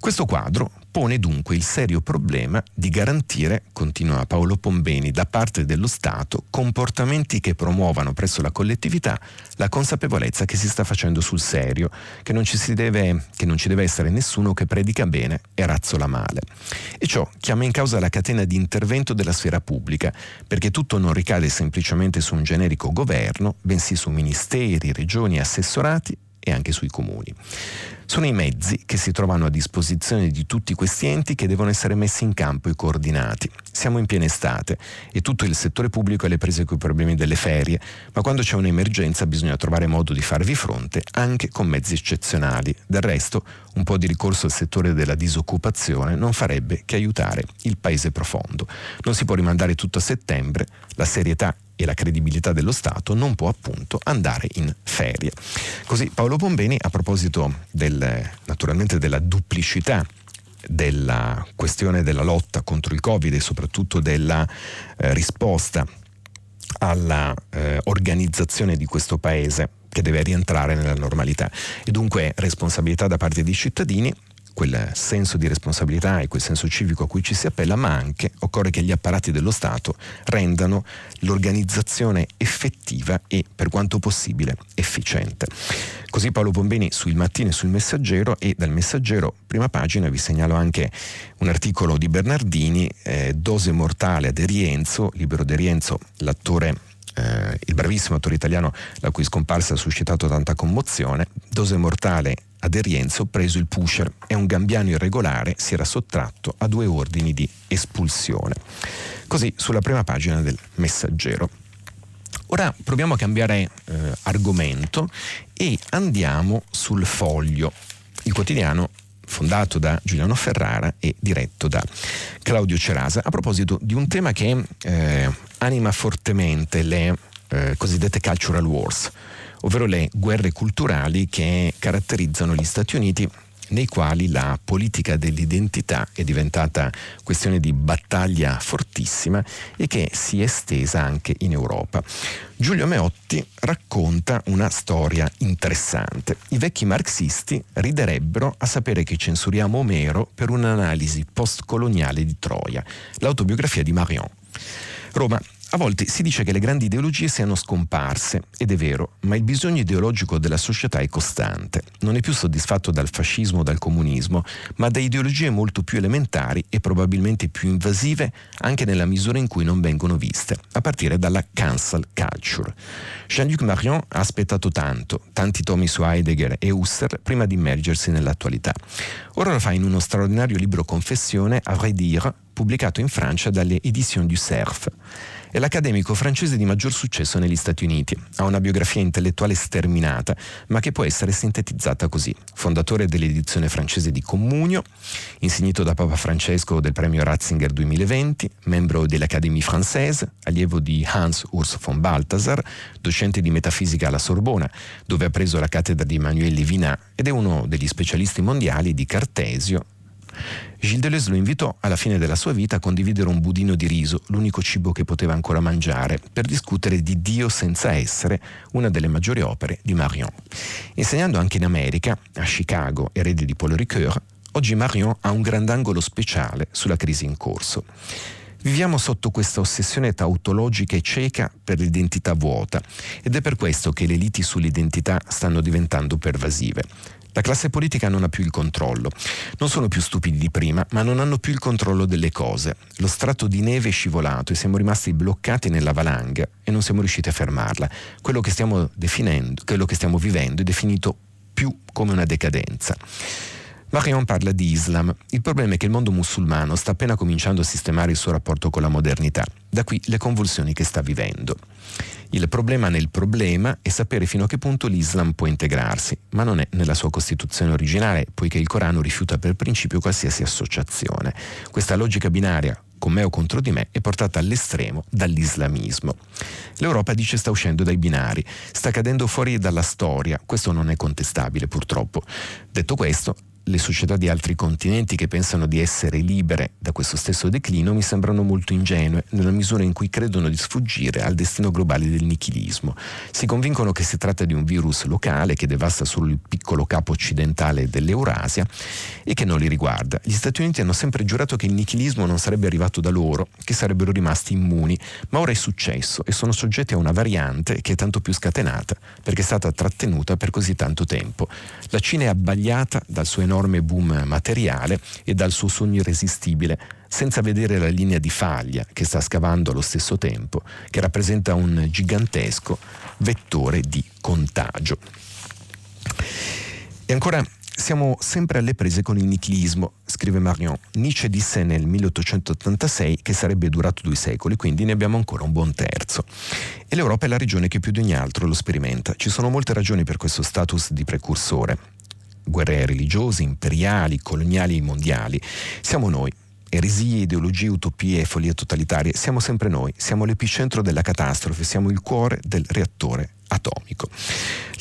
Questo quadro pone dunque il serio problema di garantire, continua Paolo Pombeni, da parte dello Stato comportamenti che promuovano presso la collettività la consapevolezza che si sta facendo sul serio, che non ci si deve, che non ci deve essere nessuno che predica bene e razzola male. E ciò chiama in causa la catena di intervento della sfera pubblica, perché tutto non ricade semplicemente su un generico governo, bensì su ministeri, regioni e assessorati e anche sui comuni. Sono i mezzi che si trovano a disposizione di tutti questi enti che devono essere messi in campo e coordinati. Siamo in piena estate e tutto il settore pubblico è alle prese con i problemi delle ferie, ma quando c'è un'emergenza bisogna trovare modo di farvi fronte anche con mezzi eccezionali. Del resto, un po' di ricorso al settore della disoccupazione non farebbe che aiutare il paese profondo. Non si può rimandare tutto a settembre, la serietà e la credibilità dello Stato non può appunto andare in ferie. Così Paolo Pombeni, a proposito del, naturalmente della duplicità della questione della lotta contro il Covid e soprattutto della eh, risposta alla eh, organizzazione di questo paese, che deve rientrare nella normalità. E dunque responsabilità da parte dei cittadini, quel senso di responsabilità e quel senso civico a cui ci si appella, ma anche occorre che gli apparati dello Stato rendano l'organizzazione effettiva e, per quanto possibile, efficiente. Così Paolo Pombeni su Il Mattino e sul Messaggero, e dal Messaggero prima pagina vi segnalo anche un articolo di Bernardini, eh, dose mortale a De Rienzo, Libero De Rienzo, l'attore eh, il bravissimo attore italiano la cui scomparsa ha suscitato tanta commozione, dose mortale a De Rienzo, preso il pusher, è un gambiano irregolare, si era sottratto a due ordini di espulsione. Così sulla prima pagina del Messaggero. Ora proviamo a cambiare eh, argomento e andiamo sul Foglio, il quotidiano fondato da Giuliano Ferrara e diretto da Claudio Cerasa, a proposito di un tema che eh, anima fortemente le eh, cosiddette cultural wars, ovvero le guerre culturali che caratterizzano gli Stati Uniti, nei quali la politica dell'identità è diventata questione di battaglia fortissima e che si è estesa anche in Europa. Giulio Meotti racconta una storia interessante. I vecchi marxisti riderebbero a sapere che censuriamo Omero per un'analisi postcoloniale di Troia, l'autobiografia di Marion. Roma. A volte si dice che le grandi ideologie siano scomparse, ed è vero, ma il bisogno ideologico della società è costante. Non è più soddisfatto dal fascismo o dal comunismo, ma da ideologie molto più elementari e probabilmente più invasive, anche nella misura in cui non vengono viste, a partire dalla cancel culture. Jean-Luc Marion ha aspettato tanto, tanti tomi su Heidegger e Husserl, prima di immergersi nell'attualità. Ora lo fa in uno straordinario libro confessione, à vrai dire, pubblicato in Francia dalle Éditions du Cerf. È l'accademico francese di maggior successo negli Stati Uniti. Ha una biografia intellettuale sterminata, ma che può essere sintetizzata così. Fondatore dell'edizione francese di Communio, insignito da Papa Francesco del premio Ratzinger duemilaventi, membro dell'Académie Française, allievo di Hans Urs von Balthasar, docente di metafisica alla Sorbona, dove ha preso la cattedra di Emmanuel Levinas, ed è uno degli specialisti mondiali di Cartesio. Gilles Deleuze lo invitò alla fine della sua vita a condividere un budino di riso, l'unico cibo che poteva ancora mangiare, per discutere di Dio senza essere, una delle maggiori opere di Marion. Insegnando anche in America, a Chicago, erede di Paul Ricoeur, oggi Marion ha un grandangolo speciale sulla crisi in corso. Viviamo sotto questa ossessione tautologica e cieca per l'identità vuota, ed è per questo che le liti sull'identità stanno diventando pervasive. La classe politica non ha più il controllo. Non sono più stupidi di prima, ma non hanno più il controllo delle cose. Lo strato di neve è scivolato e siamo rimasti bloccati nella valanga e non siamo riusciti a fermarla. Quello che stiamo definendo, quello che stiamo vivendo è definito più come una decadenza. Marion parla di Islam. Il problema è che il mondo musulmano sta appena cominciando a sistemare il suo rapporto con la modernità. Da qui le convulsioni che sta vivendo. Il problema nel problema è sapere fino a che punto l'Islam può integrarsi, ma non è nella sua costituzione originale, poiché il Corano rifiuta per principio qualsiasi associazione. Questa logica binaria, con me o contro di me, è portata all'estremo dall'islamismo. L'Europa, dice, sta uscendo dai binari, sta cadendo fuori dalla storia, questo non è contestabile purtroppo. Detto questo, le società di altri continenti che pensano di essere libere da questo stesso declino mi sembrano molto ingenue, nella misura in cui credono di sfuggire al destino globale del nichilismo. Si convincono che si tratta di un virus locale che devasta solo il piccolo capo occidentale dell'Eurasia e che non li riguarda. Gli Stati Uniti hanno sempre giurato che il nichilismo non sarebbe arrivato da loro, che sarebbero rimasti immuni, ma ora è successo e sono soggetti a una variante che è tanto più scatenata perché è stata trattenuta per così tanto tempo. La Cina è abbagliata dal suo enorme enorme boom materiale e dal suo sogno irresistibile, senza vedere la linea di faglia che sta scavando allo stesso tempo, che rappresenta un gigantesco vettore di contagio. E ancora, siamo sempre alle prese con il nichilismo, scrive Marion. Nietzsche disse nel milleottocentottantasei che sarebbe durato due secoli, quindi ne abbiamo ancora un buon terzo. E l'Europa è la regione che più di ogni altro lo sperimenta. Ci sono molte ragioni per questo status di precursore. Guerre religiose, imperiali, coloniali e mondiali. Siamo noi. Eresie, ideologie, utopie e follie totalitarie. Siamo sempre noi. Siamo l'epicentro della catastrofe. Siamo il cuore del reattore atomico.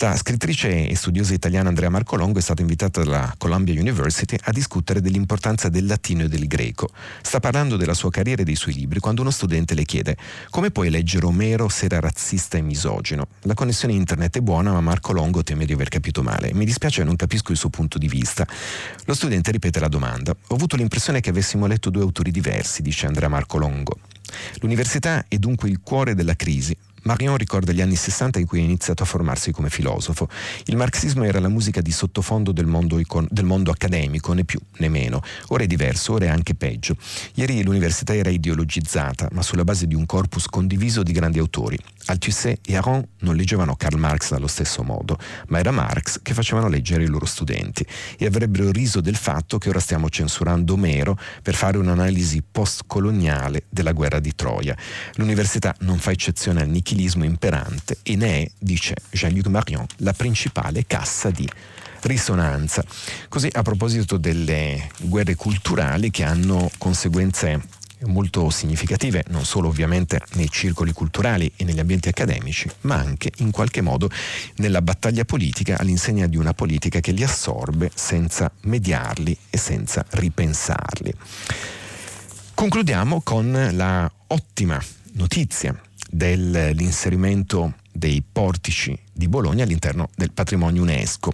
La scrittrice e studiosa italiana Andrea Marcolongo è stata invitata dalla Columbia University a discutere dell'importanza del latino e del greco. Sta parlando della sua carriera e dei suoi libri quando uno studente le chiede: come puoi leggere Omero se era razzista e misogino? La connessione internet è buona, ma Marcolongo teme di aver capito male. Mi dispiace, non capisco il suo punto di vista. Lo studente ripete la domanda. Ho avuto l'impressione che avessimo letto due autori diversi, dice Andrea Marcolongo. L'università è dunque il cuore della crisi. Marion ricorda gli anni sessanta in cui ha iniziato a formarsi come filosofo. Il marxismo era la musica di sottofondo del mondo, icon- del mondo accademico, né più né meno. Ora è diverso, ora è anche peggio. Ieri l'università era ideologizzata, ma sulla base di un corpus condiviso di grandi autori. Althusser e Aron non leggevano Karl Marx allo stesso modo, ma era Marx che facevano leggere i loro studenti, e avrebbero riso del fatto che ora stiamo censurando Omero per fare un'analisi postcoloniale della guerra di Troia. L'università non fa eccezione al nichilismo imperante e ne è, dice Jean-Luc Marion, la principale cassa di risonanza. Così, a proposito delle guerre culturali che hanno conseguenze molto significative, non solo ovviamente nei circoli culturali e negli ambienti accademici, ma anche in qualche modo nella battaglia politica, all'insegna di una politica che li assorbe senza mediarli e senza ripensarli. Concludiamo con la ottima notizia dell'inserimento dei portici di Bologna all'interno del patrimonio UNESCO.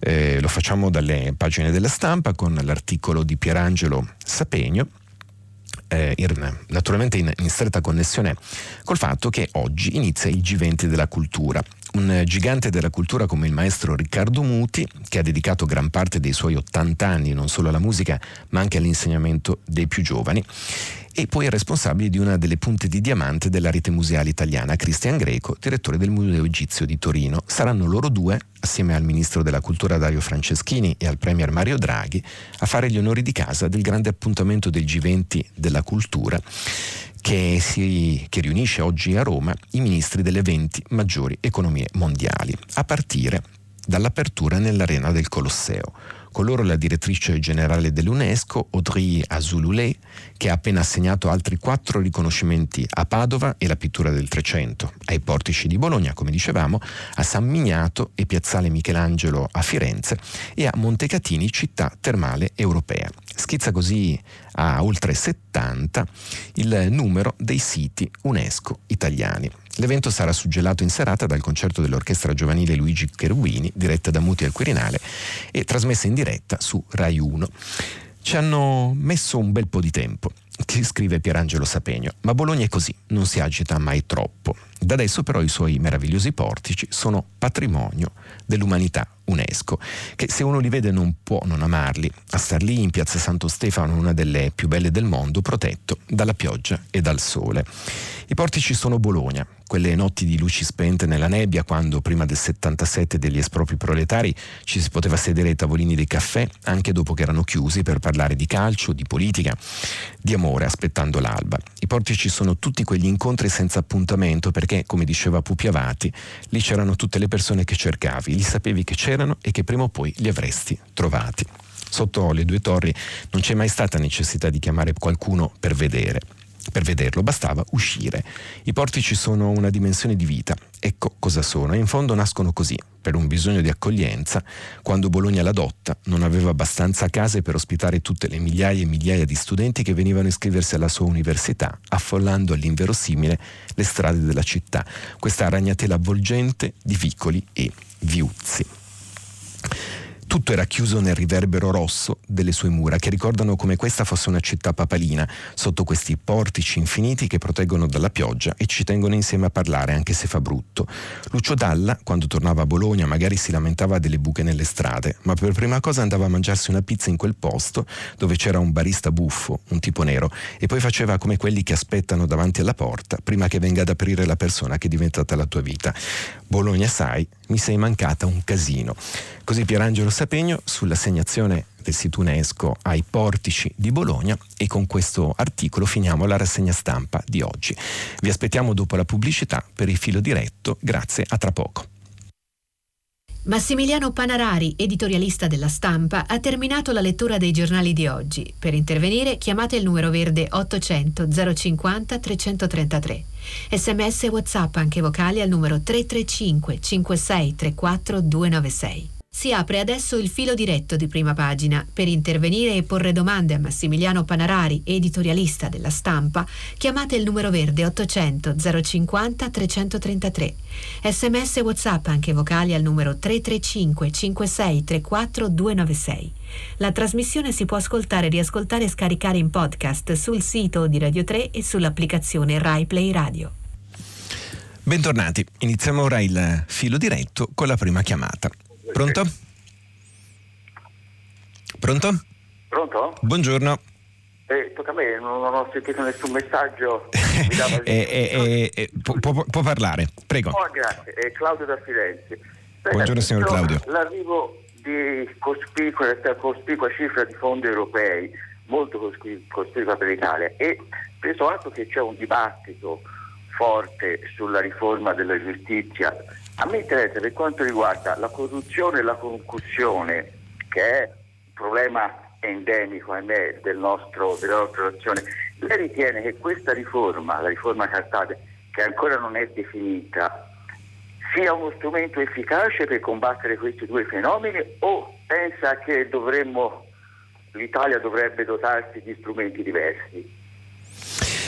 Eh, lo facciamo dalle pagine della Stampa con l'articolo di Pierangelo Sapegno, eh, in, naturalmente in, in stretta connessione col fatto che oggi inizia il G venti della cultura. Un gigante della cultura come il maestro Riccardo Muti, che ha dedicato gran parte dei suoi ottanta anni non solo alla musica ma anche all'insegnamento dei più giovani, e poi è responsabile di una delle punte di diamante della rete museale italiana, Christian Greco, direttore del Museo Egizio di Torino. Saranno loro due, assieme al ministro della cultura Dario Franceschini e al premier Mario Draghi, a fare gli onori di casa del grande appuntamento del G venti della cultura, Che, si, che riunisce oggi a Roma i ministri delle venti maggiori economie mondiali, a partire dall'apertura nell'arena del Colosseo. Con loro la direttrice generale dell'UNESCO, Audrey Azoulay, che ha appena assegnato altri quattro riconoscimenti a Padova e la pittura del Trecento, ai portici di Bologna, come dicevamo, a San Miniato e Piazzale Michelangelo a Firenze e a Montecatini, città termale europea. Schizza così a oltre settanta il numero dei siti UNESCO italiani. L'evento sarà suggelato in serata dal concerto dell'orchestra giovanile Luigi Cherubini, diretta da Muti al Quirinale e trasmessa in diretta su Rai uno. Ci hanno messo un bel po' di tempo, scrive Pierangelo Sapegno, ma Bologna è così, non si agita mai troppo. Da adesso però i suoi meravigliosi portici sono patrimonio dell'umanità UNESCO, che se uno li vede non può non amarli, a star lì in piazza Santo Stefano, una delle più belle del mondo, protetto dalla pioggia e dal sole. I portici sono Bologna, quelle notti di luci spente nella nebbia, quando prima del settantasette degli espropri proletari ci si poteva sedere ai tavolini dei caffè anche dopo che erano chiusi, per parlare di calcio, di politica, di amore, aspettando l'alba. I portici sono tutti quegli incontri senza appuntamento, perché, come diceva Pupi Avati, lì c'erano tutte le persone che cercavi, li sapevi che c'erano e che prima o poi li avresti trovati. Sotto le due torri non c'è mai stata necessità di chiamare qualcuno per vedere. Per vederlo bastava uscire. I portici sono una dimensione di vita. Ecco cosa sono, e in fondo nascono così, per un bisogno di accoglienza. Quando Bologna l'adotta, non aveva abbastanza case per ospitare tutte le migliaia e migliaia di studenti che venivano a iscriversi alla sua università, affollando all'inverosimile le strade della città, questa ragnatela avvolgente di vicoli e viuzzi. Tutto era chiuso nel riverbero rosso delle sue mura, che ricordano come questa fosse una città papalina, sotto questi portici infiniti che proteggono dalla pioggia e ci tengono insieme a parlare anche se fa brutto. Lucio Dalla, quando tornava a Bologna, magari si lamentava delle buche nelle strade, ma per prima cosa andava a mangiarsi una pizza in quel posto dove c'era un barista buffo, un tipo nero, e poi faceva come quelli che aspettano davanti alla porta prima che venga ad aprire la persona che è diventata la tua vita. Bologna, sai, mi sei mancata un casino. Così Pierangelo Sapegno sull'assegnazione del sito UNESCO ai portici di Bologna, e con questo articolo finiamo la rassegna stampa di oggi. Vi aspettiamo dopo la pubblicità per il filo diretto. Grazie, a tra poco. Massimiliano Panarari, editorialista della Stampa, ha terminato la lettura dei giornali di oggi. Per intervenire chiamate il numero verde ottocento zero cinquanta trecentotrentatré. Sms e WhatsApp anche vocali al numero tre tre cinque cinque sei tre quattro due nove sei. Si apre adesso il filo diretto di Prima Pagina. Per intervenire e porre domande a Massimiliano Panarari, editorialista della Stampa, chiamate il numero verde ottocento zero cinquanta trecentotrentatré. Sms e WhatsApp anche vocali al numero tre tre cinque cinque sei tre quattro due nove sei. La trasmissione si può ascoltare, riascoltare e scaricare in podcast sul sito di Radio tre e sull'applicazione Rai Play Radio. Bentornati. Iniziamo ora il filo diretto con la prima chiamata. Pronto? Pronto? Pronto? Buongiorno. Eh, tocca a me, non, non ho sentito nessun messaggio. Mi dava... eh, eh, eh, può, può parlare, prego. Oh, grazie, eh, Claudio da Firenze. Beh, buongiorno signor Claudio. L'arrivo di cospicua, cospicua cifra di fondi europei, molto cospicua per l'Italia, e preso atto che c'è un dibattito forte sulla riforma della giustizia, a me interessa per quanto riguarda la corruzione e la concussione, che è un problema endemico, ahimè, del nostro, della nostra nazione. Lei ritiene che questa riforma, la riforma Cartabia, che ancora non è definita, sia uno strumento efficace per combattere questi due fenomeni, o pensa che dovremmo, l'Italia dovrebbe dotarsi di strumenti diversi?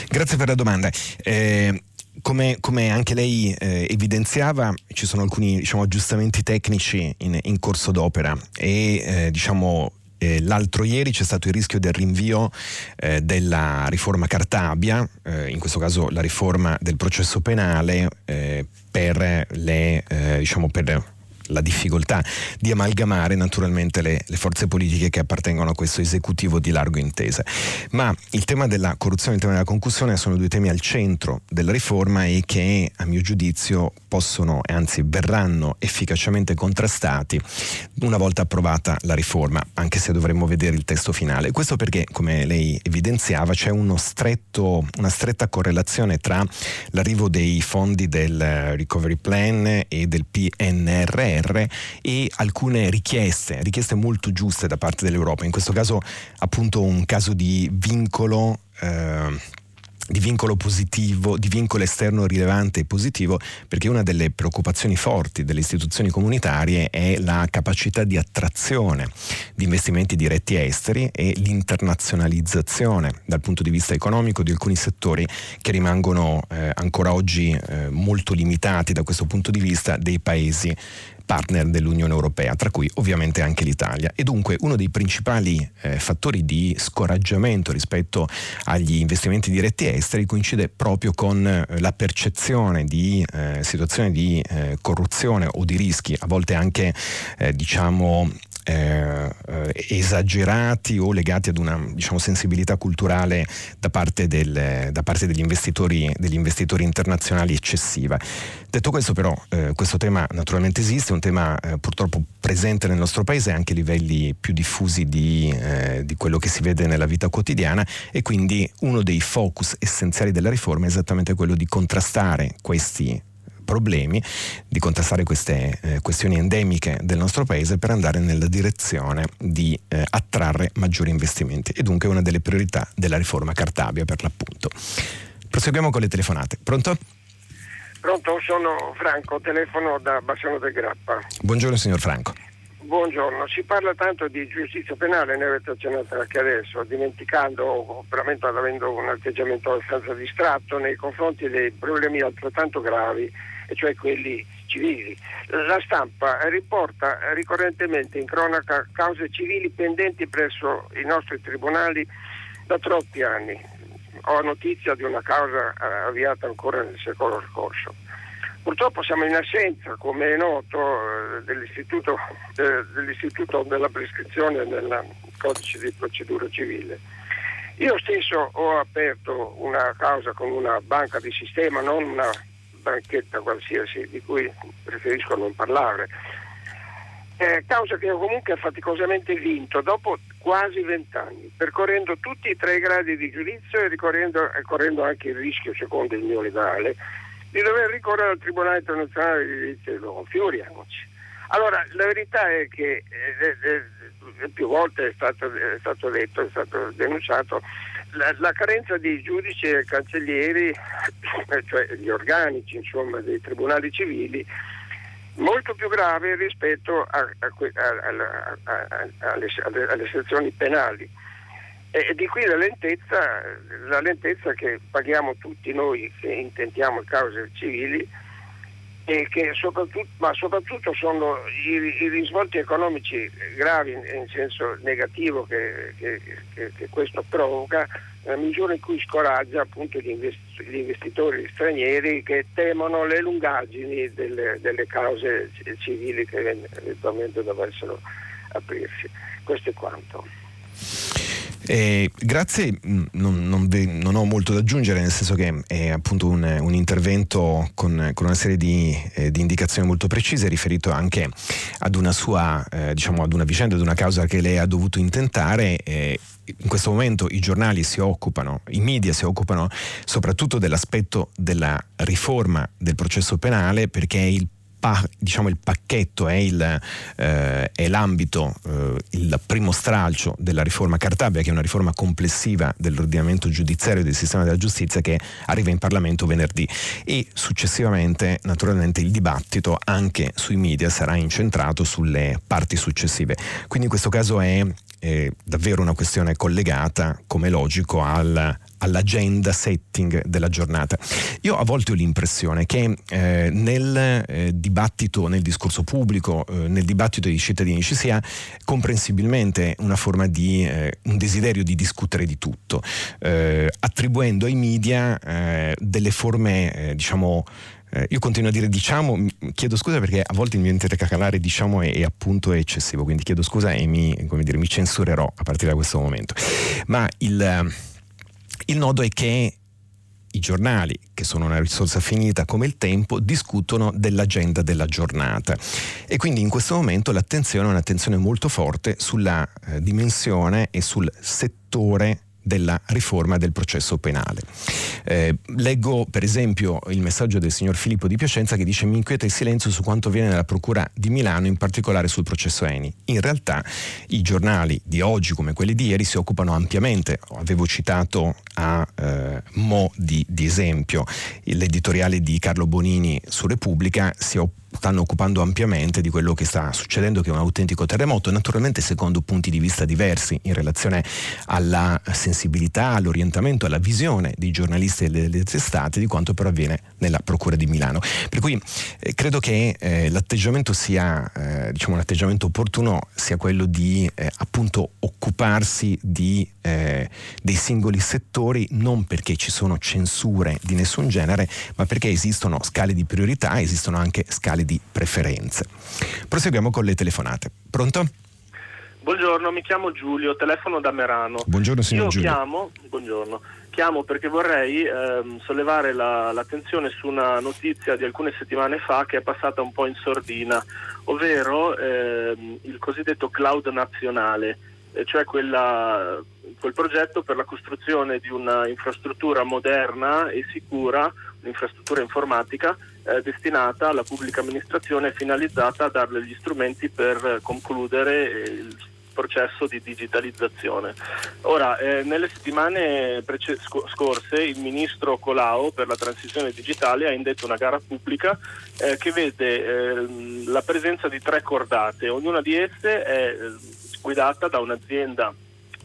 Grazie per la domanda. Eh... Come, come anche lei eh, evidenziava, ci sono alcuni, diciamo, aggiustamenti tecnici in, in corso d'opera e eh, diciamo eh, l'altro ieri c'è stato il rischio del rinvio eh, della riforma Cartabia, eh, in questo caso la riforma del processo penale eh, per le eh, diciamo per la difficoltà di amalgamare naturalmente le, le forze politiche che appartengono a questo esecutivo di largo intesa. Ma il tema della corruzione e il tema della concussione sono due temi al centro della riforma e che a mio giudizio possono e anzi verranno efficacemente contrastati una volta approvata la riforma, anche se dovremmo vedere il testo finale. Questo perché, come lei evidenziava, c'è uno stretto, una stretta correlazione tra l'arrivo dei fondi del Recovery Plan e del P N R R e alcune richieste, richieste molto giuste da parte dell'Europa, in questo caso appunto un caso di vincolo eh... di vincolo positivo, di vincolo esterno rilevante e positivo, perché una delle preoccupazioni forti delle istituzioni comunitarie è la capacità di attrazione di investimenti diretti esteri e l'internazionalizzazione dal punto di vista economico di alcuni settori che rimangono eh, ancora oggi eh, molto limitati da questo punto di vista dei paesi partner dell'Unione Europea, tra cui ovviamente anche l'Italia. E dunque uno dei principali eh, fattori di scoraggiamento rispetto agli investimenti diretti esteri coincide proprio con eh, la percezione di eh, situazioni di eh, corruzione o di rischi, a volte anche eh, diciamo eh, esagerati o legati ad una, diciamo, sensibilità culturale da parte, del, da parte degli investitori, degli investitori internazionali eccessiva. Detto questo però, eh, questo tema naturalmente esiste, è un tema eh, purtroppo presente nel nostro paese anche a livelli più diffusi di, eh, di quello che si vede nella vita quotidiana, e quindi uno dei focus essenziali della riforma è esattamente quello di contrastare questi problemi, di contrastare queste eh, questioni endemiche del nostro paese per andare nella direzione di eh, attrarre maggiori investimenti, e dunque è una delle priorità della riforma Cartabia per l'appunto. Proseguiamo con le telefonate. Pronto? Pronto, sono Franco, telefono da Bassano del Grappa. Buongiorno signor Franco. Buongiorno, si parla tanto di giustizia penale, ne avete accennato anche adesso, dimenticando, veramente avendo un atteggiamento abbastanza distratto nei confronti dei problemi altrettanto gravi, e cioè quelli civili. La stampa riporta ricorrentemente in cronaca cause civili pendenti presso i nostri tribunali da troppi anni. Ho notizia di una causa avviata ancora nel secolo scorso. Purtroppo siamo in assenza, come è noto, dell'istituto, dell'istituto della prescrizione nel codice di procedura civile. Io stesso ho aperto una causa con una banca di sistema, non una banchetta qualsiasi, di cui preferisco non parlare. Eh, causa che ho comunque faticosamente vinto dopo quasi vent'anni, percorrendo tutti i tre i gradi di giudizio e ricorrendo, correndo anche il rischio, secondo il mio legale, di dover ricorrere al Tribunale Internazionale di Diritto dell'Uomo. Figuriamoci. Allora, la verità è che eh, eh, più volte è stato, è stato detto, è stato denunciato la, la carenza di giudici e cancellieri, cioè gli organici, insomma, dei tribunali civili, molto più grave rispetto a, a, a, a, a, alle, alle sezioni penali. E di qui la lentezza, la lentezza che paghiamo tutti noi che intentiamo cause civili, e che soprattutto, ma soprattutto sono i, i risvolti economici gravi in, in senso negativo che, che, che, che questo provoca, nella misura in cui scoraggia appunto gli, invest, gli investitori stranieri che temono le lungaggini delle, delle cause civili che eventualmente dovessero aprirsi. Questo è quanto. Eh, grazie, non, non, non ho molto da aggiungere, nel senso che è appunto un, un intervento con, con una serie di, eh, di indicazioni molto precise, riferito anche ad una sua, eh, diciamo, ad una vicenda, ad una causa che lei ha dovuto intentare. Eh, in questo momento i giornali si occupano, i media si occupano soprattutto dell'aspetto della riforma del processo penale, perché è il Pa, diciamo il pacchetto è, il, eh, è l'ambito, eh, il primo stralcio della riforma Cartabia, che è una riforma complessiva dell'ordinamento giudiziario e del sistema della giustizia, che arriva in Parlamento venerdì, e successivamente naturalmente il dibattito anche sui media sarà incentrato sulle parti successive. Quindi in questo caso è eh, davvero una questione collegata, come logico, al all'agenda setting della giornata. Io a volte ho l'impressione che eh, nel eh, dibattito, nel discorso pubblico, eh, nel dibattito dei cittadini ci sia comprensibilmente una forma di eh, un desiderio di discutere di tutto, eh, attribuendo ai media eh, delle forme eh, diciamo Eh, io continuo a dire diciamo, chiedo scusa perché a volte il mio intercalare diciamo è, è appunto eccessivo, quindi chiedo scusa e mi, come dire, mi censurerò a partire da questo momento. Ma il Il nodo è che i giornali, che sono una risorsa finita come il tempo, discutono dell'agenda della giornata, e quindi in questo momento l'attenzione è un'attenzione molto forte sulla eh, dimensione e sul settore della riforma del processo penale. Eh, leggo per esempio il messaggio del signor Filippo di Piacenza, che dice: mi inquieta il silenzio su quanto avviene nella Procura di Milano, in particolare sul processo Eni. In realtà i giornali di oggi, come quelli di ieri, si occupano ampiamente, avevo citato a eh, mo' di, di esempio l'editoriale di Carlo Bonini su Repubblica, si opp- stanno occupando ampiamente di quello che sta succedendo, che è un autentico terremoto, naturalmente secondo punti di vista diversi in relazione alla sensibilità, all'orientamento, alla visione dei giornalisti e delle testate di quanto però avviene nella Procura di Milano. Per cui eh, credo che eh, l'atteggiamento sia eh, diciamo un atteggiamento opportuno, sia quello di eh, appunto occuparsi di eh, dei singoli settori, non perché ci sono censure di nessun genere, ma perché esistono scale di priorità, esistono anche scale di preferenze. Proseguiamo con le telefonate. Pronto? Buongiorno, mi chiamo Giulio, telefono da Merano. Buongiorno signor Io Giulio. Chiamo, buongiorno, chiamo perché vorrei ehm, sollevare la, l'attenzione su una notizia di alcune settimane fa che è passata un po' in sordina, ovvero ehm, il cosiddetto cloud nazionale, eh, cioè quella, quel progetto per la costruzione di una infrastruttura moderna e sicura, un'infrastruttura informatica eh, destinata alla pubblica amministrazione, finalizzata a darle gli strumenti per concludere eh, il processo di digitalizzazione. Ora, eh, nelle settimane prece- scorse il ministro Colao per la transizione digitale ha indetto una gara pubblica eh, che vede eh, la presenza di tre cordate, ognuna di esse è eh, guidata da un'azienda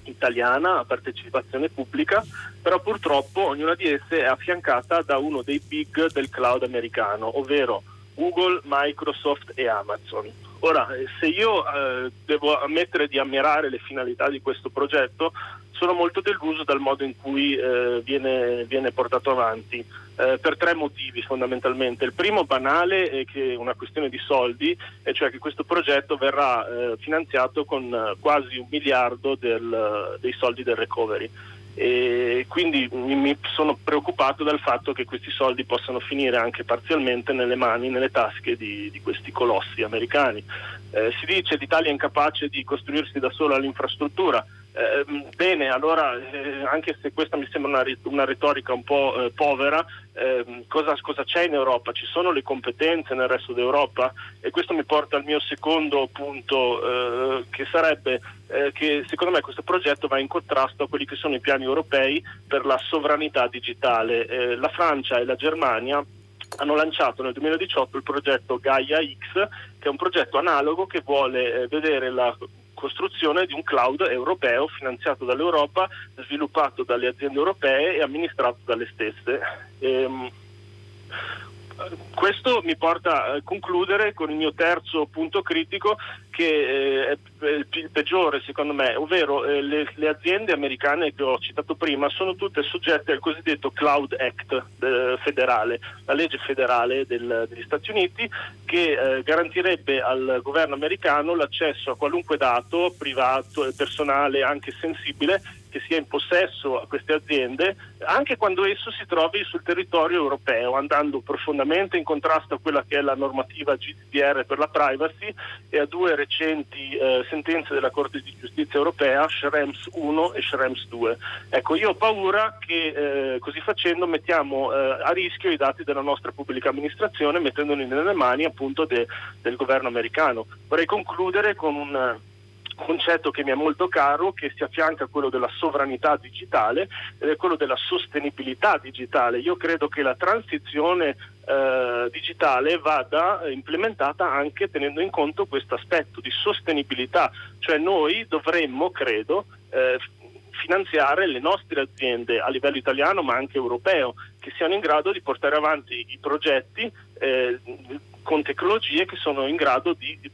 italiana a partecipazione pubblica, però purtroppo ognuna di esse è affiancata da uno dei big del cloud americano, ovvero Google, Microsoft e Amazon. Ora, se io eh, devo ammettere di ammirare le finalità di questo progetto, sono molto deluso dal modo in cui eh, viene, viene portato avanti, eh, per tre motivi fondamentalmente. Il primo, banale, è che è una questione di soldi, e cioè che questo progetto verrà eh, finanziato con quasi un miliardo del, dei soldi del recovery, e quindi mi, mi sono preoccupato dal fatto che questi soldi possano finire anche parzialmente nelle mani, nelle tasche di, di questi colossi americani. Eh, si dice l'Italia è incapace di costruirsi da sola l'infrastruttura. Eh, bene, allora eh, anche se questa mi sembra una, una retorica un po' eh, povera, eh, cosa, cosa c'è in Europa? Ci sono le competenze nel resto d'Europa? E questo mi porta al mio secondo punto, eh, che sarebbe eh, che secondo me questo progetto va in contrasto a quelli che sono i piani europei per la sovranità digitale. Eh, la Francia e la Germania hanno lanciato nel duemiladiciotto il progetto Gaia X, che è un progetto analogo che vuole eh, vedere la costruzione di un cloud europeo finanziato dall'Europa, sviluppato dalle aziende europee e amministrato dalle stesse. Ehm, questo mi porta a concludere con il mio terzo punto critico, che eh, è il peggiore secondo me, ovvero eh, le, le aziende americane che ho citato prima sono tutte soggette al cosiddetto Cloud Act eh, federale, la legge federale del, degli Stati Uniti, che eh, garantirebbe al governo americano l'accesso a qualunque dato privato e personale, anche sensibile, che sia in possesso a queste aziende, anche quando esso si trovi sul territorio europeo, andando profondamente in contrasto a quella che è la normativa G D P R per la privacy e a due recenti eh, sentenze della Corte di Giustizia europea, Schrems uno e Schrems due. Ecco, io ho paura che eh, così facendo mettiamo eh, a rischio i dati della nostra pubblica amministrazione, mettendoli nelle mani appunto de, del governo americano. Vorrei concludere con un concetto che mi è molto caro, che si affianca a quello della sovranità digitale, ed è quello della sostenibilità digitale. Io credo che la transizione eh, digitale vada implementata anche tenendo in conto questo aspetto di sostenibilità, cioè noi dovremmo, credo, eh, finanziare le nostre aziende a livello italiano ma anche europeo, che siano in grado di portare avanti i progetti eh, con tecnologie che sono in grado di, di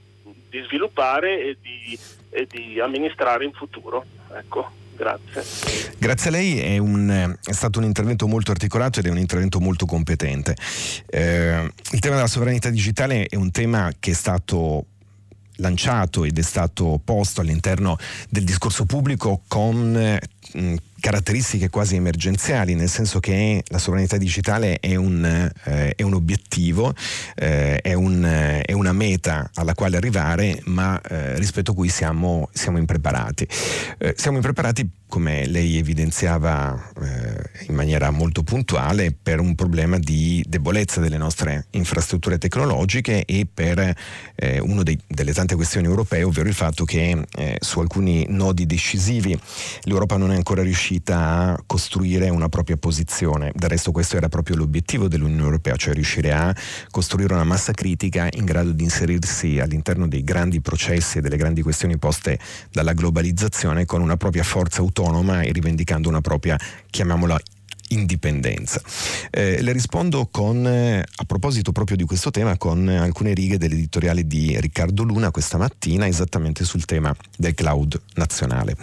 di sviluppare e di, e di amministrare in futuro. Ecco, grazie. Grazie a lei, è, un, è stato un intervento molto articolato ed è un intervento molto competente. Eh, il tema della sovranità digitale è un tema che è stato lanciato ed è stato posto all'interno del discorso pubblico con mh, caratteristiche quasi emergenziali, nel senso che la sovranità digitale è un, eh, è un obiettivo, eh, è, un, eh, è una meta alla quale arrivare, ma eh, rispetto a cui siamo, siamo impreparati. Eh, siamo impreparati, come lei evidenziava eh, in maniera molto puntuale, per un problema di debolezza delle nostre infrastrutture tecnologiche e per eh, una delle tante questioni europee, ovvero il fatto che eh, su alcuni nodi decisivi l'Europa non è ancora riuscita a costruire una propria posizione. Del resto questo era proprio l'obiettivo dell'Unione Europea, cioè riuscire a costruire una massa critica in grado di inserirsi all'interno dei grandi processi e delle grandi questioni poste dalla globalizzazione con una propria forza autonoma e rivendicando una propria, chiamiamola, indipendenza. Eh, le rispondo con, a proposito proprio di questo tema, con alcune righe dell'editoriale di Riccardo Luna questa mattina, esattamente sul tema del cloud nazionale.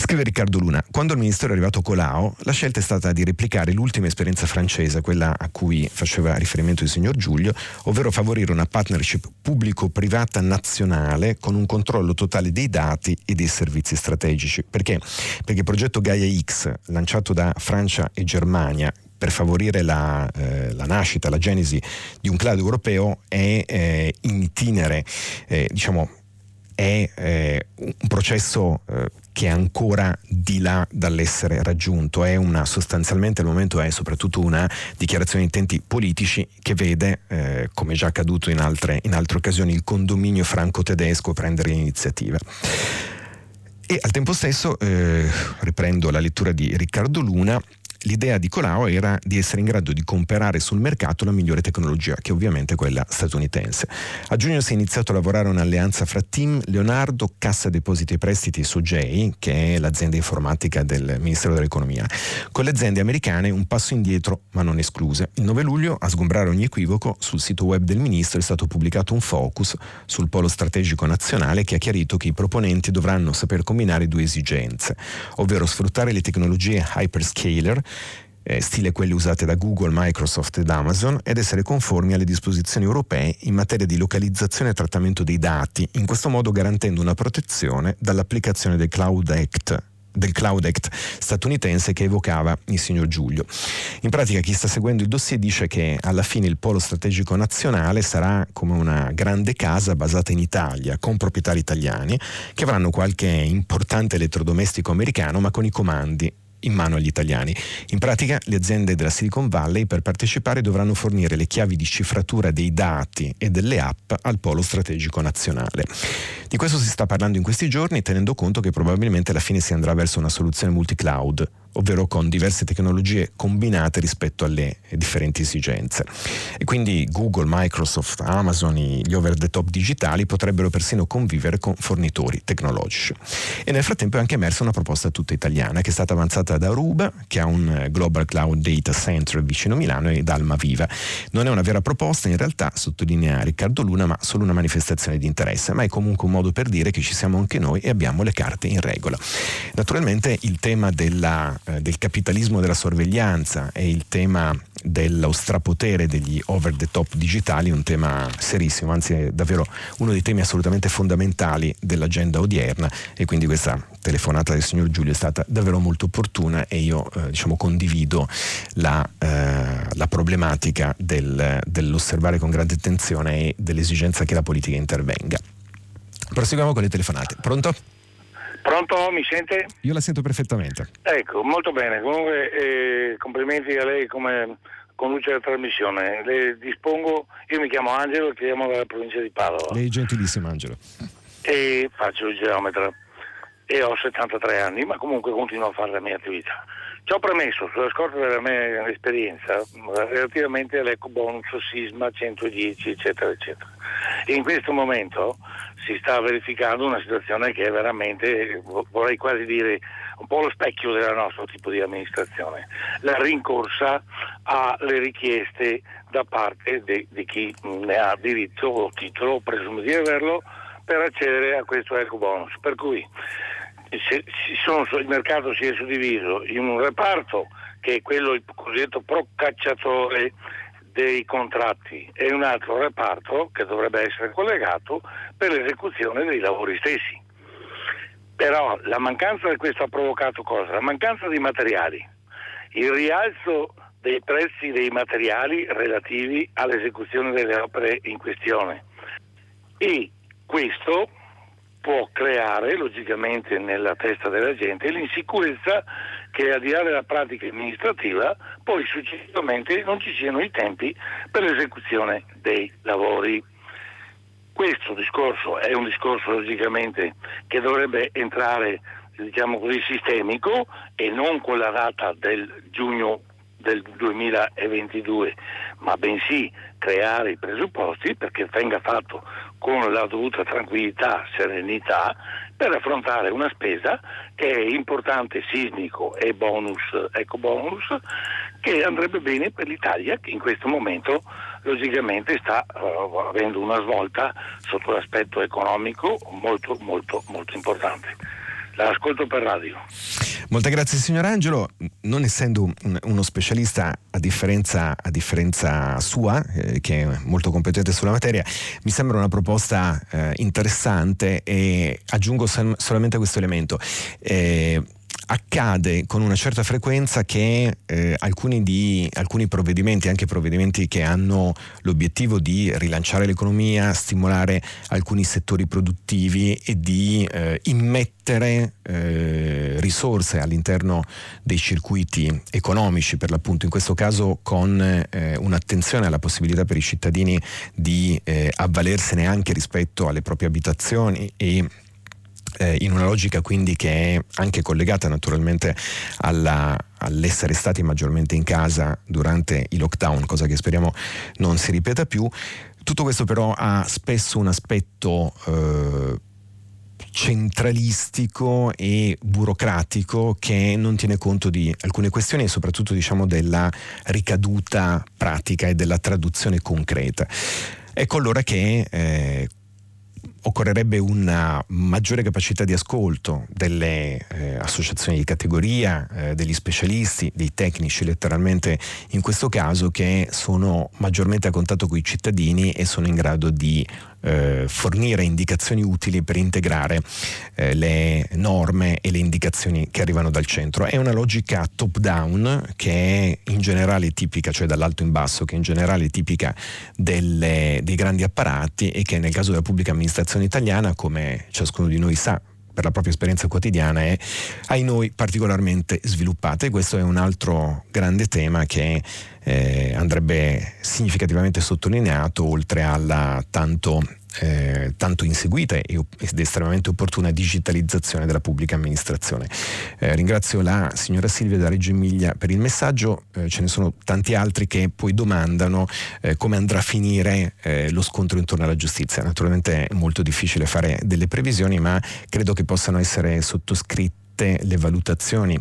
Scrive Riccardo Luna: quando il ministero è arrivato Colao, la scelta è stata di replicare l'ultima esperienza francese, quella a cui faceva riferimento il signor Giulio, ovvero favorire una partnership pubblico-privata nazionale con un controllo totale dei dati e dei servizi strategici. Perché? Perché il progetto Gaia X, lanciato da Francia e Germania per favorire la, eh, la nascita, la genesi di un cloud europeo, è eh, in itinere, eh, diciamo, è eh, un processo eh, che è ancora di là dall'essere raggiunto. È una, sostanzialmente al momento è soprattutto una dichiarazione di intenti politici che vede, eh, come già accaduto in altre, in altre occasioni, il condominio franco-tedesco prendere l'iniziativa. E al tempo stesso, eh, riprendo la lettura di Riccardo Luna, l'idea di Colao era di essere in grado di comprare sul mercato la migliore tecnologia, che è ovviamente quella statunitense. A giugno si è iniziato a lavorare un'alleanza fra Team, Leonardo, Cassa Depositi e Prestiti e Sogei, che è l'azienda informatica del Ministero dell'Economia, con le aziende americane un passo indietro ma non escluse. Il nove luglio, a sgombrare ogni equivoco, sul sito web del Ministro è stato pubblicato un focus sul polo strategico nazionale che ha chiarito che i proponenti dovranno saper combinare due esigenze, ovvero sfruttare le tecnologie hyperscaler, Eh, stile quelle usate da Google, Microsoft ed Amazon, ed essere conformi alle disposizioni europee in materia di localizzazione e trattamento dei dati, in questo modo garantendo una protezione dall'applicazione del Cloud Act del Cloud Act statunitense che evocava il signor Giulio. In pratica chi sta seguendo il dossier dice che alla fine il polo strategico nazionale sarà come una grande casa basata in Italia, con proprietari italiani che avranno qualche importante elettrodomestico americano, ma con i comandi in mano agli italiani. In pratica le aziende della Silicon Valley per partecipare dovranno fornire le chiavi di cifratura dei dati e delle app al polo strategico nazionale. Di questo si sta parlando in questi giorni, tenendo conto che probabilmente alla fine si andrà verso una soluzione multicloud, ovvero con diverse tecnologie combinate rispetto alle differenti esigenze. E quindi Google, Microsoft, Amazon, gli over the top digitali potrebbero persino convivere con fornitori tecnologici. E nel frattempo è anche emersa una proposta tutta italiana che è stata avanzata da Aruba, che ha un Global Cloud Data Center vicino Milano, e da Almaviva. Non è una vera proposta in realtà, sottolinea Riccardo Luna, ma solo una manifestazione di interesse, ma è comunque un modo per dire che ci siamo anche noi e abbiamo le carte in regola. Naturalmente il tema della del capitalismo della sorveglianza e il tema dello strapotere degli over the top digitali è un tema serissimo, anzi è davvero uno dei temi assolutamente fondamentali dell'agenda odierna, e quindi questa telefonata del signor Giulio è stata davvero molto opportuna, e io eh, diciamo condivido la, eh, la problematica del, dell'osservare con grande attenzione e dell'esigenza che la politica intervenga. Proseguiamo con le telefonate. Pronto? Pronto, mi sente? Io la sento perfettamente. Ecco, molto bene. Comunque eh, complimenti a lei come conduce la trasmissione. Le dispongo, io mi chiamo Angelo e chiamo dalla provincia di Padova. Lei è gentilissimo, Angelo. E faccio il geometra e ho settantatré anni, ma comunque continuo a fare la mia attività. Ci ho premesso, sulla scorta della mia esperienza, relativamente all'ecobonus, sisma centodieci, eccetera, eccetera. In questo momento si sta verificando una situazione che è veramente, vorrei quasi dire, un po' lo specchio del nostro tipo di amministrazione. La rincorsa alle richieste da parte di chi ne ha diritto o titolo, o presume di averlo, per accedere a questo ecobonus. Per cui se, se sono, il mercato si è suddiviso in un reparto che è quello, il cosiddetto procacciatore dei contratti, e un altro reparto che dovrebbe essere collegato per l'esecuzione dei lavori stessi. Però la mancanza di questo ha provocato cosa? La mancanza di materiali, il rialzo dei prezzi dei materiali relativi all'esecuzione delle opere in questione, e questo può creare logicamente nella testa della gente l'insicurezza che, al di là della pratica amministrativa, poi successivamente non ci siano i tempi per l'esecuzione dei lavori. Questo discorso è un discorso logicamente che dovrebbe entrare, diciamo così, sistemico, e non con la data del giugno del duemilaventidue, ma bensì creare i presupposti perché venga fatto con la dovuta tranquillità, serenità, per affrontare una spesa che è importante, sismico e bonus, eco bonus, che andrebbe bene per l'Italia, che in questo momento logicamente sta uh, avendo una svolta sotto l'aspetto economico molto molto molto importante. L'ascolto per radio. Molte grazie signor Angelo. Non essendo un, uno specialista a differenza, a differenza sua, eh, che è molto competente sulla materia, mi sembra una proposta eh, interessante, e aggiungo sem- solamente questo elemento. Eh, Accade con una certa frequenza che eh, alcuni, di, alcuni provvedimenti, anche provvedimenti che hanno l'obiettivo di rilanciare l'economia, stimolare alcuni settori produttivi e di eh, immettere eh, risorse all'interno dei circuiti economici, per l'appunto in questo caso con eh, un'attenzione alla possibilità per i cittadini di eh, avvalersene anche rispetto alle proprie abitazioni, e in una logica quindi che è anche collegata naturalmente alla, all'essere stati maggiormente in casa durante i lockdown, cosa che speriamo non si ripeta più. Tutto questo però ha spesso un aspetto eh, centralistico e burocratico che non tiene conto di alcune questioni, e soprattutto diciamo della ricaduta pratica e della traduzione concreta. Ecco allora che eh, occorrerebbe una maggiore capacità di ascolto delle eh, associazioni di categoria, eh, degli specialisti, dei tecnici letteralmente in questo caso, che sono maggiormente a contatto con i cittadini e sono in grado di eh, fornire indicazioni utili per integrare eh, le norme e le indicazioni che arrivano dal centro. È una logica top down che è in generale tipica, cioè dall'alto in basso, che è in generale tipica delle, dei grandi apparati, e che nel caso della pubblica amministrazione italiana, come ciascuno di noi sa per la propria esperienza quotidiana, è ai noi particolarmente sviluppata, e questo è un altro grande tema che eh, andrebbe significativamente sottolineato, oltre alla tanto, eh, tanto inseguita ed estremamente opportuna digitalizzazione della pubblica amministrazione. Eh, ringrazio la signora Silvia da Reggio Emilia per il messaggio, eh, ce ne sono tanti altri che poi domandano eh, come andrà a finire eh, lo scontro intorno alla giustizia. Naturalmente è molto difficile fare delle previsioni, ma credo che possano essere sottoscritte le valutazioni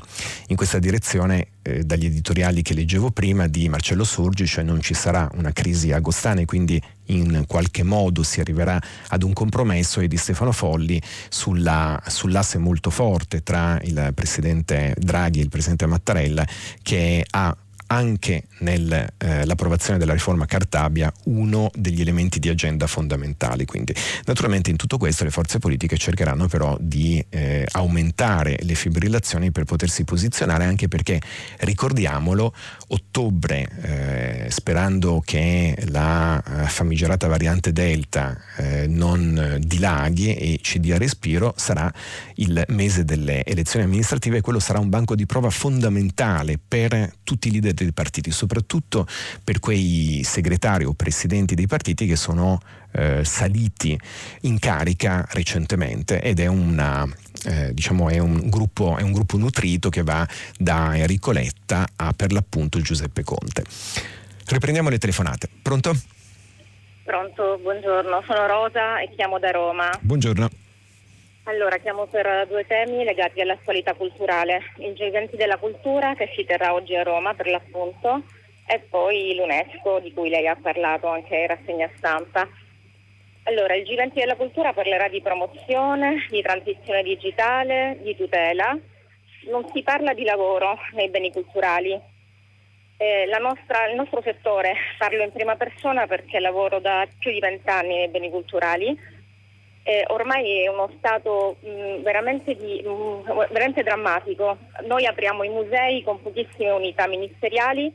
in questa direzione eh, dagli editoriali che leggevo prima di Marcello Sorgi, cioè non ci sarà una crisi agostana e quindi in qualche modo si arriverà ad un compromesso, e di Stefano Folli sulla, sull'asse molto forte tra il presidente Draghi e il presidente Mattarella, che ha anche nell'approvazione eh, della riforma Cartabia uno degli elementi di agenda fondamentali. Quindi naturalmente in tutto questo le forze politiche cercheranno però di eh, aumentare le fibrillazioni per potersi posizionare, anche perché, ricordiamolo, ottobre, eh, sperando che la famigerata variante Delta eh, non dilaghi e ci dia respiro, sarà il mese delle elezioni amministrative, e quello sarà un banco di prova fondamentale per tutti i leader dei partiti, soprattutto per quei segretari o presidenti dei partiti che sono eh, saliti in carica recentemente, ed è una eh, diciamo è un gruppo è un gruppo nutrito che va da Enrico Letta a, per l'appunto, Giuseppe Conte. Riprendiamo le telefonate. Pronto? Pronto, buongiorno, sono Rosa e chiamo da Roma. Buongiorno. Allora, chiamo per due temi legati all'attualità culturale, il Giganti della Cultura che si terrà oggi a Roma per l'appunto, e poi l'UNESCO di cui lei ha parlato anche in rassegna stampa. Allora, il Giganti della Cultura parlerà di promozione, di transizione digitale, di tutela, non si parla di lavoro nei beni culturali. Eh, la nostra, il nostro settore, parlo in prima persona perché lavoro da più di vent'anni nei beni culturali, Eh, ormai è uno stato mh, veramente, di, mh, veramente drammatico. Noi apriamo i musei con pochissime unità ministeriali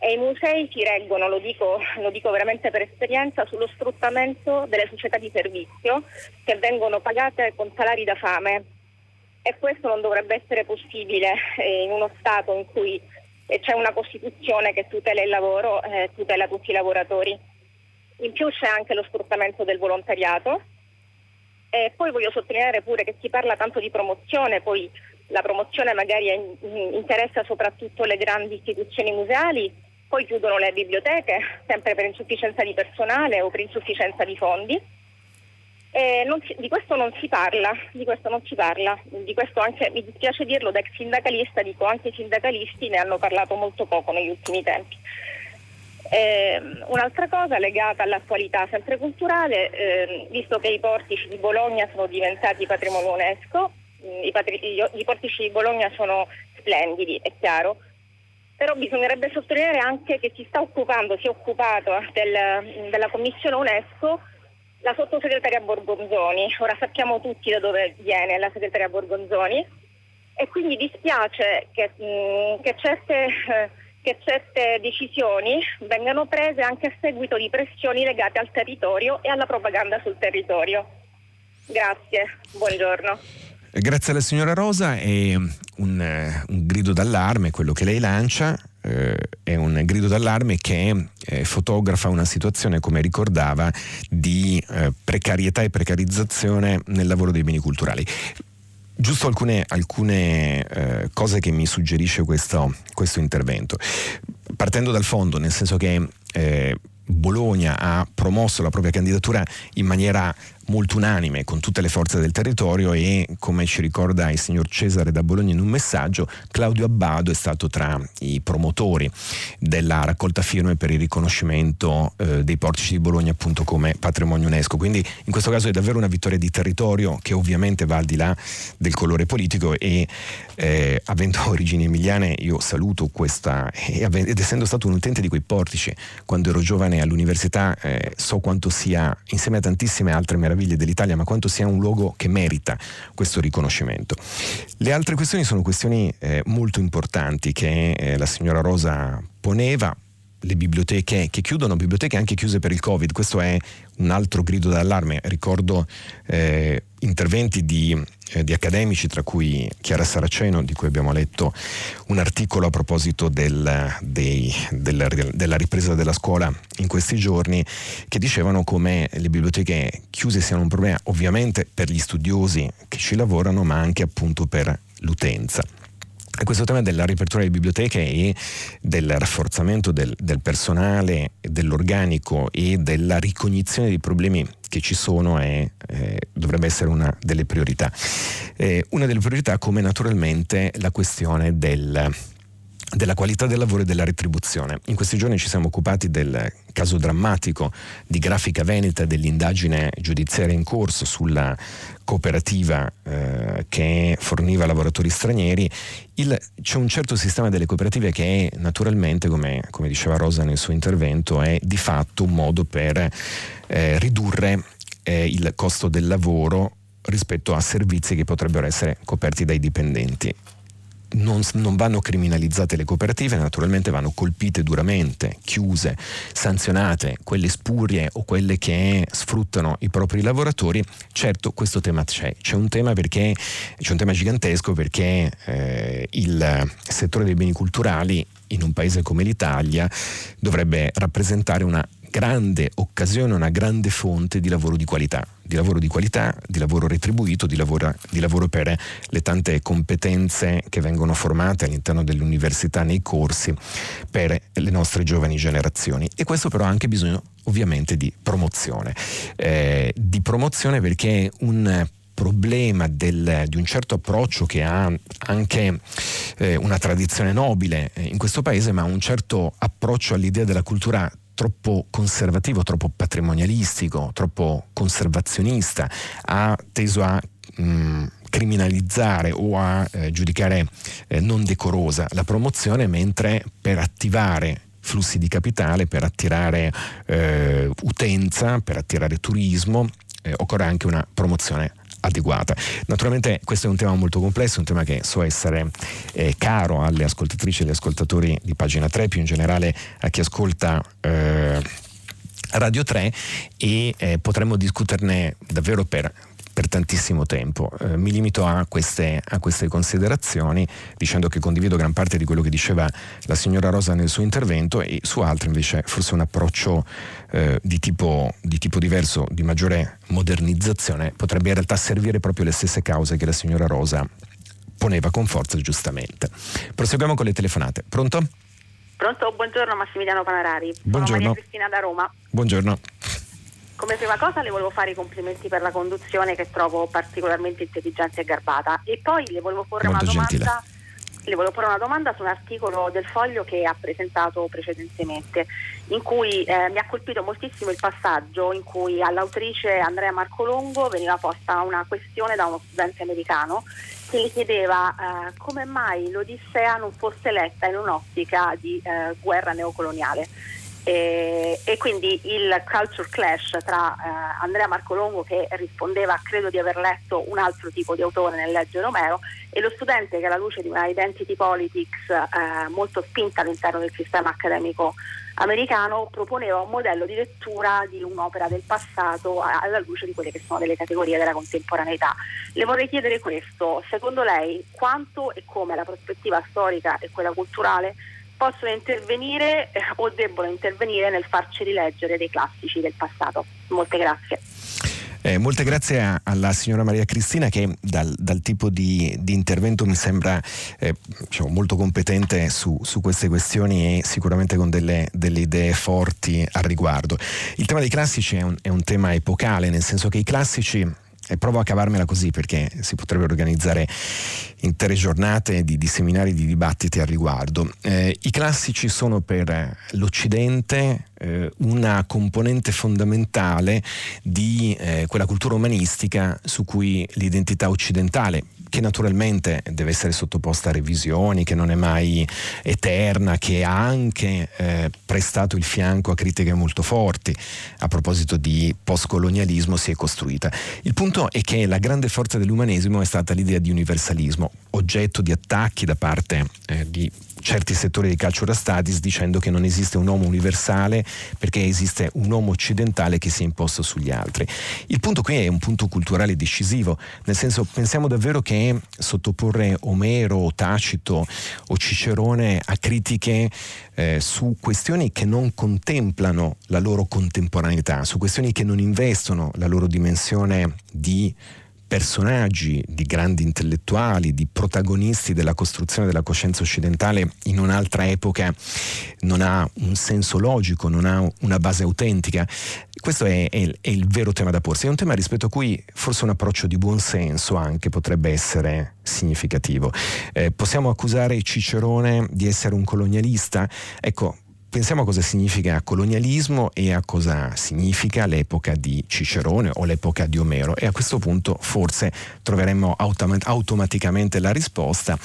e i musei si reggono, lo dico, lo dico veramente per esperienza, sullo sfruttamento delle società di servizio che vengono pagate con salari da fame, e questo non dovrebbe essere possibile eh, in uno stato in cui c'è una Costituzione che tutela il lavoro, eh, tutela tutti i lavoratori. In più c'è anche lo sfruttamento del volontariato. E poi voglio sottolineare pure che si parla tanto di promozione, poi la promozione magari interessa soprattutto le grandi istituzioni museali, poi chiudono le biblioteche, sempre per insufficienza di personale o per insufficienza di fondi. E non si, di questo non si parla, di questo non si parla, di questo anche, mi dispiace dirlo da ex sindacalista, dico anche i sindacalisti ne hanno parlato molto poco negli ultimi tempi. Eh, un'altra cosa legata all'attualità sempre culturale, eh, visto che i portici di Bologna sono diventati patrimonio UNESCO, i, patri- i portici di Bologna sono splendidi, è chiaro, però bisognerebbe sottolineare anche che si sta occupando, si è occupato del, della Commissione UNESCO la sottosegretaria Borgonzoni. Ora sappiamo tutti da dove viene la segretaria Borgonzoni, e quindi dispiace che, mh, che certe... Eh, che certe decisioni vengano prese anche a seguito di pressioni legate al territorio e alla propaganda sul territorio. Grazie, buongiorno. Grazie alla signora Rosa. È un, un grido d'allarme quello che lei lancia, eh, è un grido d'allarme che eh, fotografa una situazione, come ricordava, di eh, precarietà e precarizzazione nel lavoro dei beni culturali. Giusto alcune, alcune eh, cose che mi suggerisce questo, questo intervento. Partendo dal fondo, nel senso che eh, Bologna ha promosso la propria candidatura in maniera molto unanime con tutte le forze del territorio, e come ci ricorda il signor Cesare da Bologna in un messaggio, Claudio Abbado è stato tra i promotori della raccolta firme per il riconoscimento eh, dei portici di Bologna appunto come patrimonio UNESCO. Quindi in questo caso è davvero una vittoria di territorio che ovviamente va al di là del colore politico, e eh, avendo origini emiliane io saluto questa, ed essendo stato un utente di quei portici quando ero giovane me all'università eh, so quanto sia, insieme a tantissime altre meraviglie dell'Italia, ma quanto sia un luogo che merita questo riconoscimento. Le altre questioni sono questioni eh, molto importanti che eh, la signora Rosa poneva. Le biblioteche che chiudono, biblioteche anche chiuse per il Covid, questo è un altro grido d'allarme. Ricordo eh, interventi di, eh, di accademici, tra cui Chiara Saraceno, di cui abbiamo letto un articolo a proposito del, dei, della, della ripresa della scuola in questi giorni, che dicevano come le biblioteche chiuse siano un problema ovviamente per gli studiosi che ci lavorano, ma anche appunto per l'utenza. Questo tema della riapertura delle biblioteche e del rafforzamento del, del personale, dell'organico e della ricognizione dei problemi che ci sono è, eh, dovrebbe essere una delle priorità. Eh, una delle priorità, come naturalmente la questione del, della qualità del lavoro e della retribuzione. In questi giorni ci siamo occupati del caso drammatico di Grafica Veneta, dell'indagine giudiziaria in corso sulla cooperativa eh, che forniva lavoratori stranieri. Il, c'è un certo sistema delle cooperative che è naturalmente, come, come diceva Rosa nel suo intervento, è di fatto un modo per eh, ridurre eh, il costo del lavoro rispetto a servizi che potrebbero essere coperti dai dipendenti. Non, non vanno criminalizzate le cooperative, naturalmente vanno colpite duramente, chiuse, sanzionate quelle spurie o quelle che sfruttano i propri lavoratori. Certo, questo tema c'è, c'è un tema perché c'è un tema gigantesco, perché eh, il settore dei beni culturali in un paese come l'Italia dovrebbe rappresentare una grande occasione, una grande fonte di lavoro di qualità, di lavoro di qualità, di lavoro retribuito, di lavoro, di lavoro per le tante competenze che vengono formate all'interno dell'università nei corsi per le nostre giovani generazioni. E questo però ha anche bisogno ovviamente di promozione, eh, di promozione perché un problema del, di un certo approccio che ha anche eh, una tradizione nobile in questo paese, ma un certo approccio all'idea della cultura troppo conservativo, troppo patrimonialistico, troppo conservazionista, ha teso a mh, criminalizzare o a eh, giudicare eh, non decorosa la promozione, mentre per attivare flussi di capitale, per attirare eh, utenza, per attirare turismo, eh, occorre anche una promozione adeguata. Naturalmente questo è un tema molto complesso, un tema che so essere eh, caro alle ascoltatrici e agli ascoltatori di Pagina tre, più in generale a chi ascolta eh, Radio tre, e eh, potremmo discuterne davvero per, per tantissimo tempo. Eh, mi limito a queste, a queste considerazioni, dicendo che condivido gran parte di quello che diceva la signora Rosa nel suo intervento, e su altri invece forse un approccio eh, di tipo, di tipo diverso, di maggiore modernizzazione, potrebbe in realtà servire proprio le stesse cause che la signora Rosa poneva con forza, giustamente. Proseguiamo con le telefonate. Pronto? Pronto, buongiorno Massimiliano Panarari. Buongiorno. Sono Maria Cristina da Roma. Buongiorno. Come prima cosa le volevo fare i complimenti per la conduzione, che trovo particolarmente intelligente e garbata, e poi le volevo porre Molto una gentile. domanda le volevo porre una domanda su un articolo del Foglio che ha presentato precedentemente, in cui eh, mi ha colpito moltissimo il passaggio in cui all'autrice Andrea Marcolongo veniva posta una questione da uno studente americano che le chiedeva eh, come mai l'Odissea non fosse letta in un'ottica di eh, guerra neocoloniale. E, e quindi il culture clash tra eh, Andrea Marcolongo, che rispondeva, credo di aver letto un altro tipo di autore nel Leggio Romero, e lo studente, che alla luce di una identity politics eh, molto spinta all'interno del sistema accademico americano proponeva un modello di lettura di un'opera del passato alla luce di quelle che sono delle categorie della contemporaneità. Le vorrei chiedere questo: secondo lei quanto e come la prospettiva storica e quella culturale possono intervenire eh, o debbono intervenire nel farci rileggere dei classici del passato? Molte grazie. Eh, molte grazie a, alla signora Maria Cristina, che dal, dal tipo di, di intervento mi sembra eh, diciamo, molto competente su, su queste questioni, e sicuramente con delle, delle idee forti al riguardo. Il tema dei classici è un, è un tema epocale, nel senso che i classici... E provo a cavarmela così perché si potrebbero organizzare intere giornate di, di seminari, di dibattiti al riguardo. Eh, i classici sono per l'Occidente eh, una componente fondamentale di eh, quella cultura umanistica su cui l'identità occidentale, che naturalmente deve essere sottoposta a revisioni, che non è mai eterna, che ha anche eh, prestato il fianco a critiche molto forti. A proposito di postcolonialismo si è costruita. Il punto è che la grande forza dell'umanesimo è stata l'idea di universalismo, oggetto di attacchi da parte eh, di certi settori di cultura studies, dicendo che non esiste un uomo universale perché esiste un uomo occidentale che si è imposto sugli altri. Il punto qui è un punto culturale decisivo, nel senso, pensiamo davvero che sottoporre Omero o Tacito o Cicerone a critiche eh, su questioni che non contemplano la loro contemporaneità, su questioni che non investono la loro dimensione di personaggi, di grandi intellettuali, di protagonisti della costruzione della coscienza occidentale in un'altra epoca, non ha un senso logico, non ha una base autentica. Questo è, è, è il vero tema da porsi, è un tema rispetto a cui forse un approccio di buon senso anche potrebbe essere significativo. Eh, possiamo accusare Cicerone di essere un colonialista? Ecco, pensiamo a cosa significa colonialismo e a cosa significa l'epoca di Cicerone o l'epoca di Omero, e a questo punto forse troveremmo autom- automaticamente la risposta,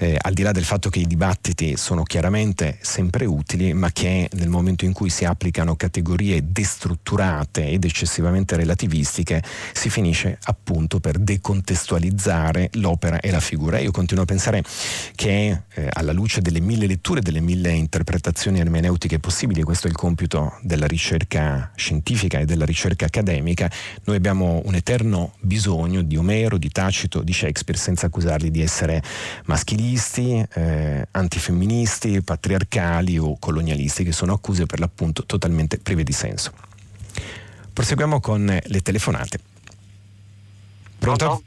eh, al di là del fatto che i dibattiti sono chiaramente sempre utili, ma che nel momento in cui si applicano categorie destrutturate ed eccessivamente relativistiche si finisce appunto per decontestualizzare l'opera e la figura. Io continuo a pensare che eh, alla luce delle mille letture, delle mille interpretazioni ermeneutiche possibili, questo è il compito della ricerca scientifica e della ricerca accademica, noi abbiamo un eterno bisogno di Omero, di Tacito, di Shakespeare, senza accusarli di essere maschilisti, eh, antifemministi, patriarcali o colonialisti, che sono accuse per l'appunto totalmente prive di senso. Proseguiamo con le telefonate. Pronto? Pronto?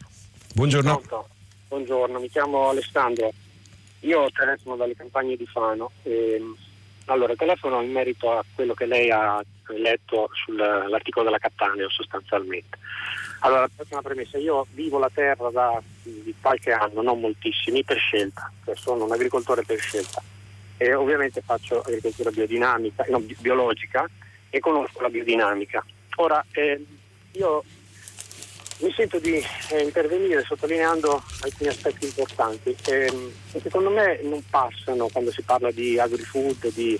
Buongiorno. Pronto. Buongiorno, mi chiamo Alessandro, io telefono dalle campagne di Fano. Ehm... Allora, telefono in merito a quello che lei ha letto sull'articolo della Cattaneo sostanzialmente. Allora, una premessa, io vivo la terra da di qualche anno, non moltissimi, per scelta, cioè sono un agricoltore per scelta e ovviamente faccio agricoltura biodinamica, no, bi- biologica e conosco la biodinamica. Ora, eh, io mi sento di eh, intervenire sottolineando alcuni aspetti importanti eh, che secondo me non passano quando si parla di agri-food, di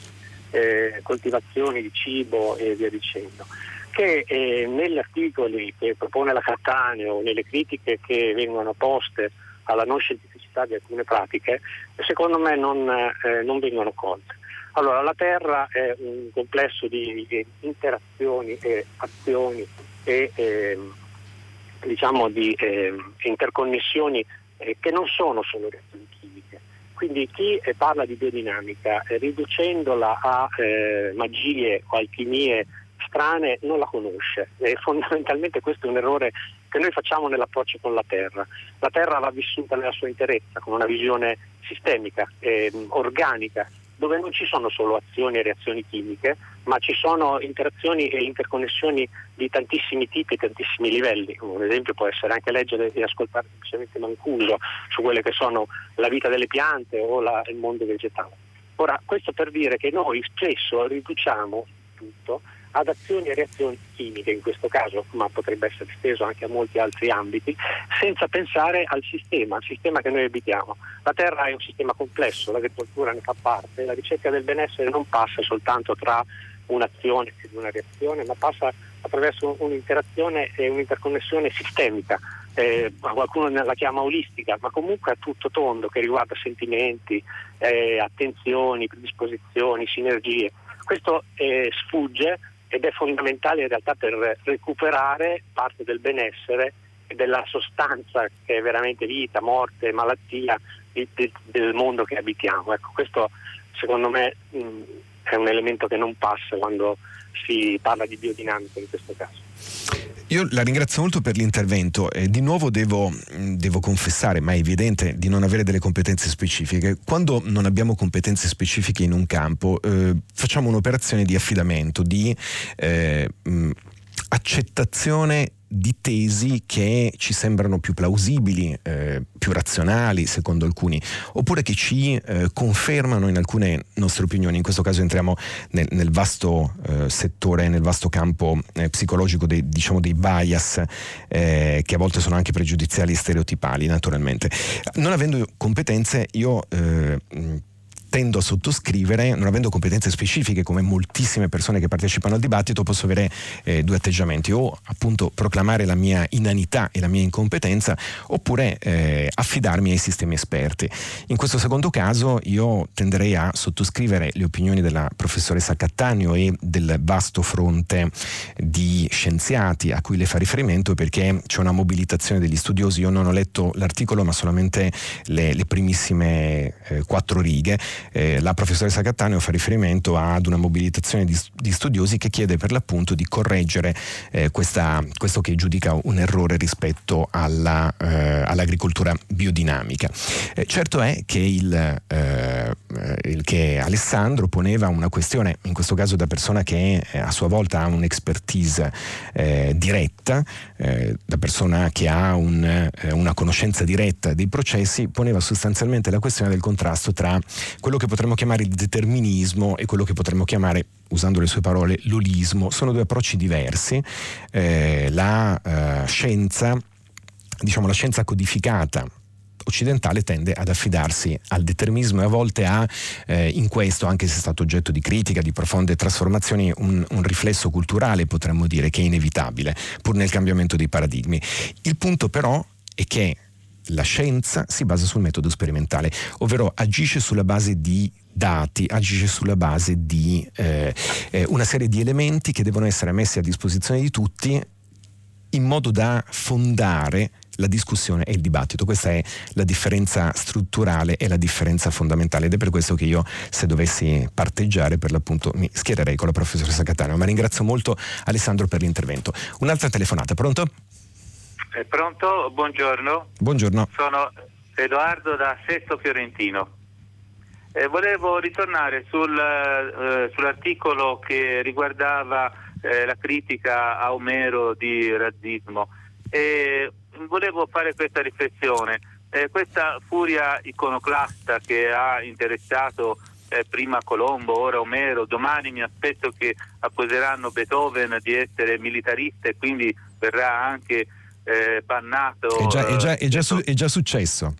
eh, coltivazioni, di cibo e via dicendo, che eh, negli articoli che propone la Cattaneo, nelle critiche che vengono poste alla non scientificità di alcune pratiche, secondo me non, eh, non vengono colte. Allora, la terra è un complesso di, di interazioni e azioni e eh, diciamo di eh, interconnessioni eh, che non sono solo reazioni chimiche. Quindi chi eh, parla di biodinamica eh, riducendola a eh, magie o alchimie strane non la conosce. E fondamentalmente questo è un errore che noi facciamo nell'approccio con la terra. La terra va vissuta nella sua interezza, con una visione sistemica, eh, organica, dove non ci sono solo azioni e reazioni chimiche, ma ci sono interazioni e interconnessioni di tantissimi tipi e tantissimi livelli. Un esempio può essere anche leggere e ascoltare semplicemente Mancuso su quelle che sono la vita delle piante o la, il mondo vegetale. Ora, questo per dire che noi spesso riduciamo tutto ad azioni e reazioni chimiche in questo caso, ma potrebbe essere esteso anche a molti altri ambiti, senza pensare al sistema, al sistema che noi abitiamo. La terra è un sistema complesso, l'agricoltura ne fa parte, la ricerca del benessere non passa soltanto tra un'azione e una reazione, ma passa attraverso un'interazione e un'interconnessione sistemica. Eh, qualcuno la chiama olistica, ma comunque a tutto tondo, che riguarda sentimenti, eh, attenzioni, predisposizioni, sinergie. Questo eh, sfugge ed è fondamentale in realtà per recuperare parte del benessere e della sostanza che è veramente vita, morte, malattia di, di, del mondo che abitiamo. Ecco, questo secondo me mh, è un elemento che non passa quando si parla di biodinamica in questo caso. Io la ringrazio molto per l'intervento e di nuovo devo, devo confessare, ma è evidente, di non avere delle competenze specifiche. Quando non abbiamo competenze specifiche in un campo eh, facciamo un'operazione di affidamento, di eh, mh, accettazione di tesi che ci sembrano più plausibili, eh, più razionali secondo alcuni, oppure che ci eh, confermano in alcune nostre opinioni. In questo caso entriamo nel, nel vasto eh, settore, nel vasto campo eh, psicologico dei, diciamo, dei bias eh, che a volte sono anche pregiudiziali e stereotipali, naturalmente. Non avendo competenze io... Eh, tendo a sottoscrivere, non avendo competenze specifiche come moltissime persone che partecipano al dibattito, posso avere eh, due atteggiamenti: o appunto proclamare la mia inanità e la mia incompetenza, oppure eh, affidarmi ai sistemi esperti. In questo secondo caso io tenderei a sottoscrivere le opinioni della professoressa Cattaneo e del vasto fronte di scienziati a cui le fa riferimento, perché c'è una mobilitazione degli studiosi. Io non ho letto l'articolo, ma solamente le, le primissime eh, quattro righe. Eh, la professoressa Cattaneo fa riferimento ad una mobilitazione di, di studiosi che chiede per l'appunto di correggere eh, questa, questo che giudica un errore rispetto alla, eh, all'agricoltura biodinamica. Eh, certo è che, il, eh, il che Alessandro poneva una questione, in questo caso da persona che eh, a sua volta ha un'expertise eh, diretta, eh, da persona che ha un, eh, una conoscenza diretta dei processi, poneva sostanzialmente la questione del contrasto tra quello che potremmo chiamare il determinismo e quello che potremmo chiamare, usando le sue parole, l'olismo. Sono due approcci diversi. Eh, la eh, scienza, diciamo la scienza codificata occidentale, tende ad affidarsi al determinismo e a volte ha eh, in questo, anche se è stato oggetto di critica, di profonde trasformazioni, un, un riflesso culturale, potremmo dire, che è inevitabile pur nel cambiamento dei paradigmi. Il punto però è che la scienza si basa sul metodo sperimentale, ovvero agisce sulla base di dati, agisce sulla base di eh, eh, una serie di elementi che devono essere messi a disposizione di tutti in modo da fondare la discussione e il dibattito. Questa è la differenza strutturale e la differenza fondamentale, ed è per questo che io, se dovessi parteggiare, per l'appunto mi schiererei con la professoressa Cattaneo. Ma ringrazio molto Alessandro per l'intervento. Un'altra telefonata, pronto? È pronto? Buongiorno. Buongiorno. Sono Edoardo da Sesto Fiorentino. Eh, volevo ritornare sul, eh, sull'articolo che riguardava eh, la critica a Omero di razzismo. Eh, volevo fare questa riflessione. Eh, questa furia iconoclasta che ha interessato eh, prima Colombo, ora Omero, domani mi aspetto che accuseranno Beethoven di essere militarista e quindi verrà anche... Eh, bannato. È già, è, già, è, già su, è già successo.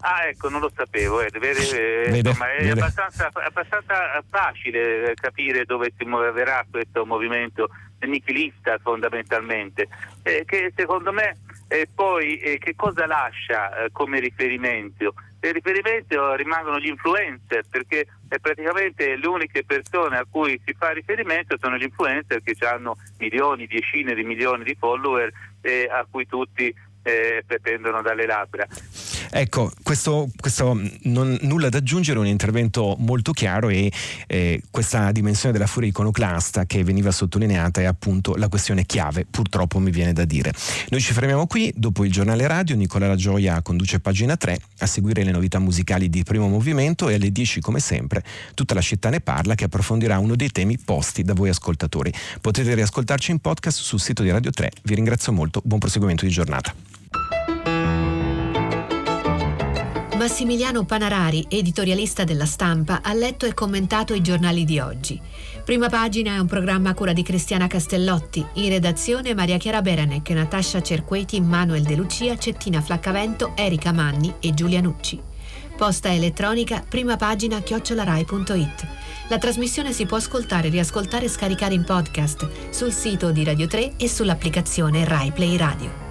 Ah, ecco, non lo sapevo. Eh. Vede, eh, vede, insomma, vede. È abbastanza, abbastanza facile capire dove si muoverà questo movimento nichilista, fondamentalmente. Eh, che secondo me eh, poi eh, che cosa lascia eh, come riferimento? Il riferimento rimangono gli influencer, perché è praticamente le uniche persone a cui si fa riferimento sono gli influencer, che hanno milioni, decine di milioni di follower eh, a cui tutti eh, pretendono dalle labbra. Ecco, questo, questo non nulla da aggiungere, un intervento molto chiaro, e eh, questa dimensione della furia iconoclasta che veniva sottolineata è appunto la questione chiave, purtroppo mi viene da dire. Noi ci fermiamo qui, dopo il giornale radio Nicola La Gioia conduce Pagina tre, a seguire le novità musicali di Primo Movimento, e alle dieci come sempre Tutta la città ne parla, che approfondirà uno dei temi posti da voi ascoltatori. Potete riascoltarci in podcast sul sito di Radio tre. Vi ringrazio molto, buon proseguimento di giornata. Massimiliano Panarari, editorialista della Stampa, ha letto e commentato i giornali di oggi. Prima Pagina è un programma a cura di Cristiana Castellotti, in redazione Maria Chiara Beranec, Natascia Cerqueti, Manuel De Lucia, Cettina Flaccavento, Erika Manni e Giulia Nucci. Posta elettronica primapagina chiocciola rai punto it. La trasmissione si può ascoltare, riascoltare e scaricare in podcast sul sito di Radio tre e sull'applicazione Rai Play Radio.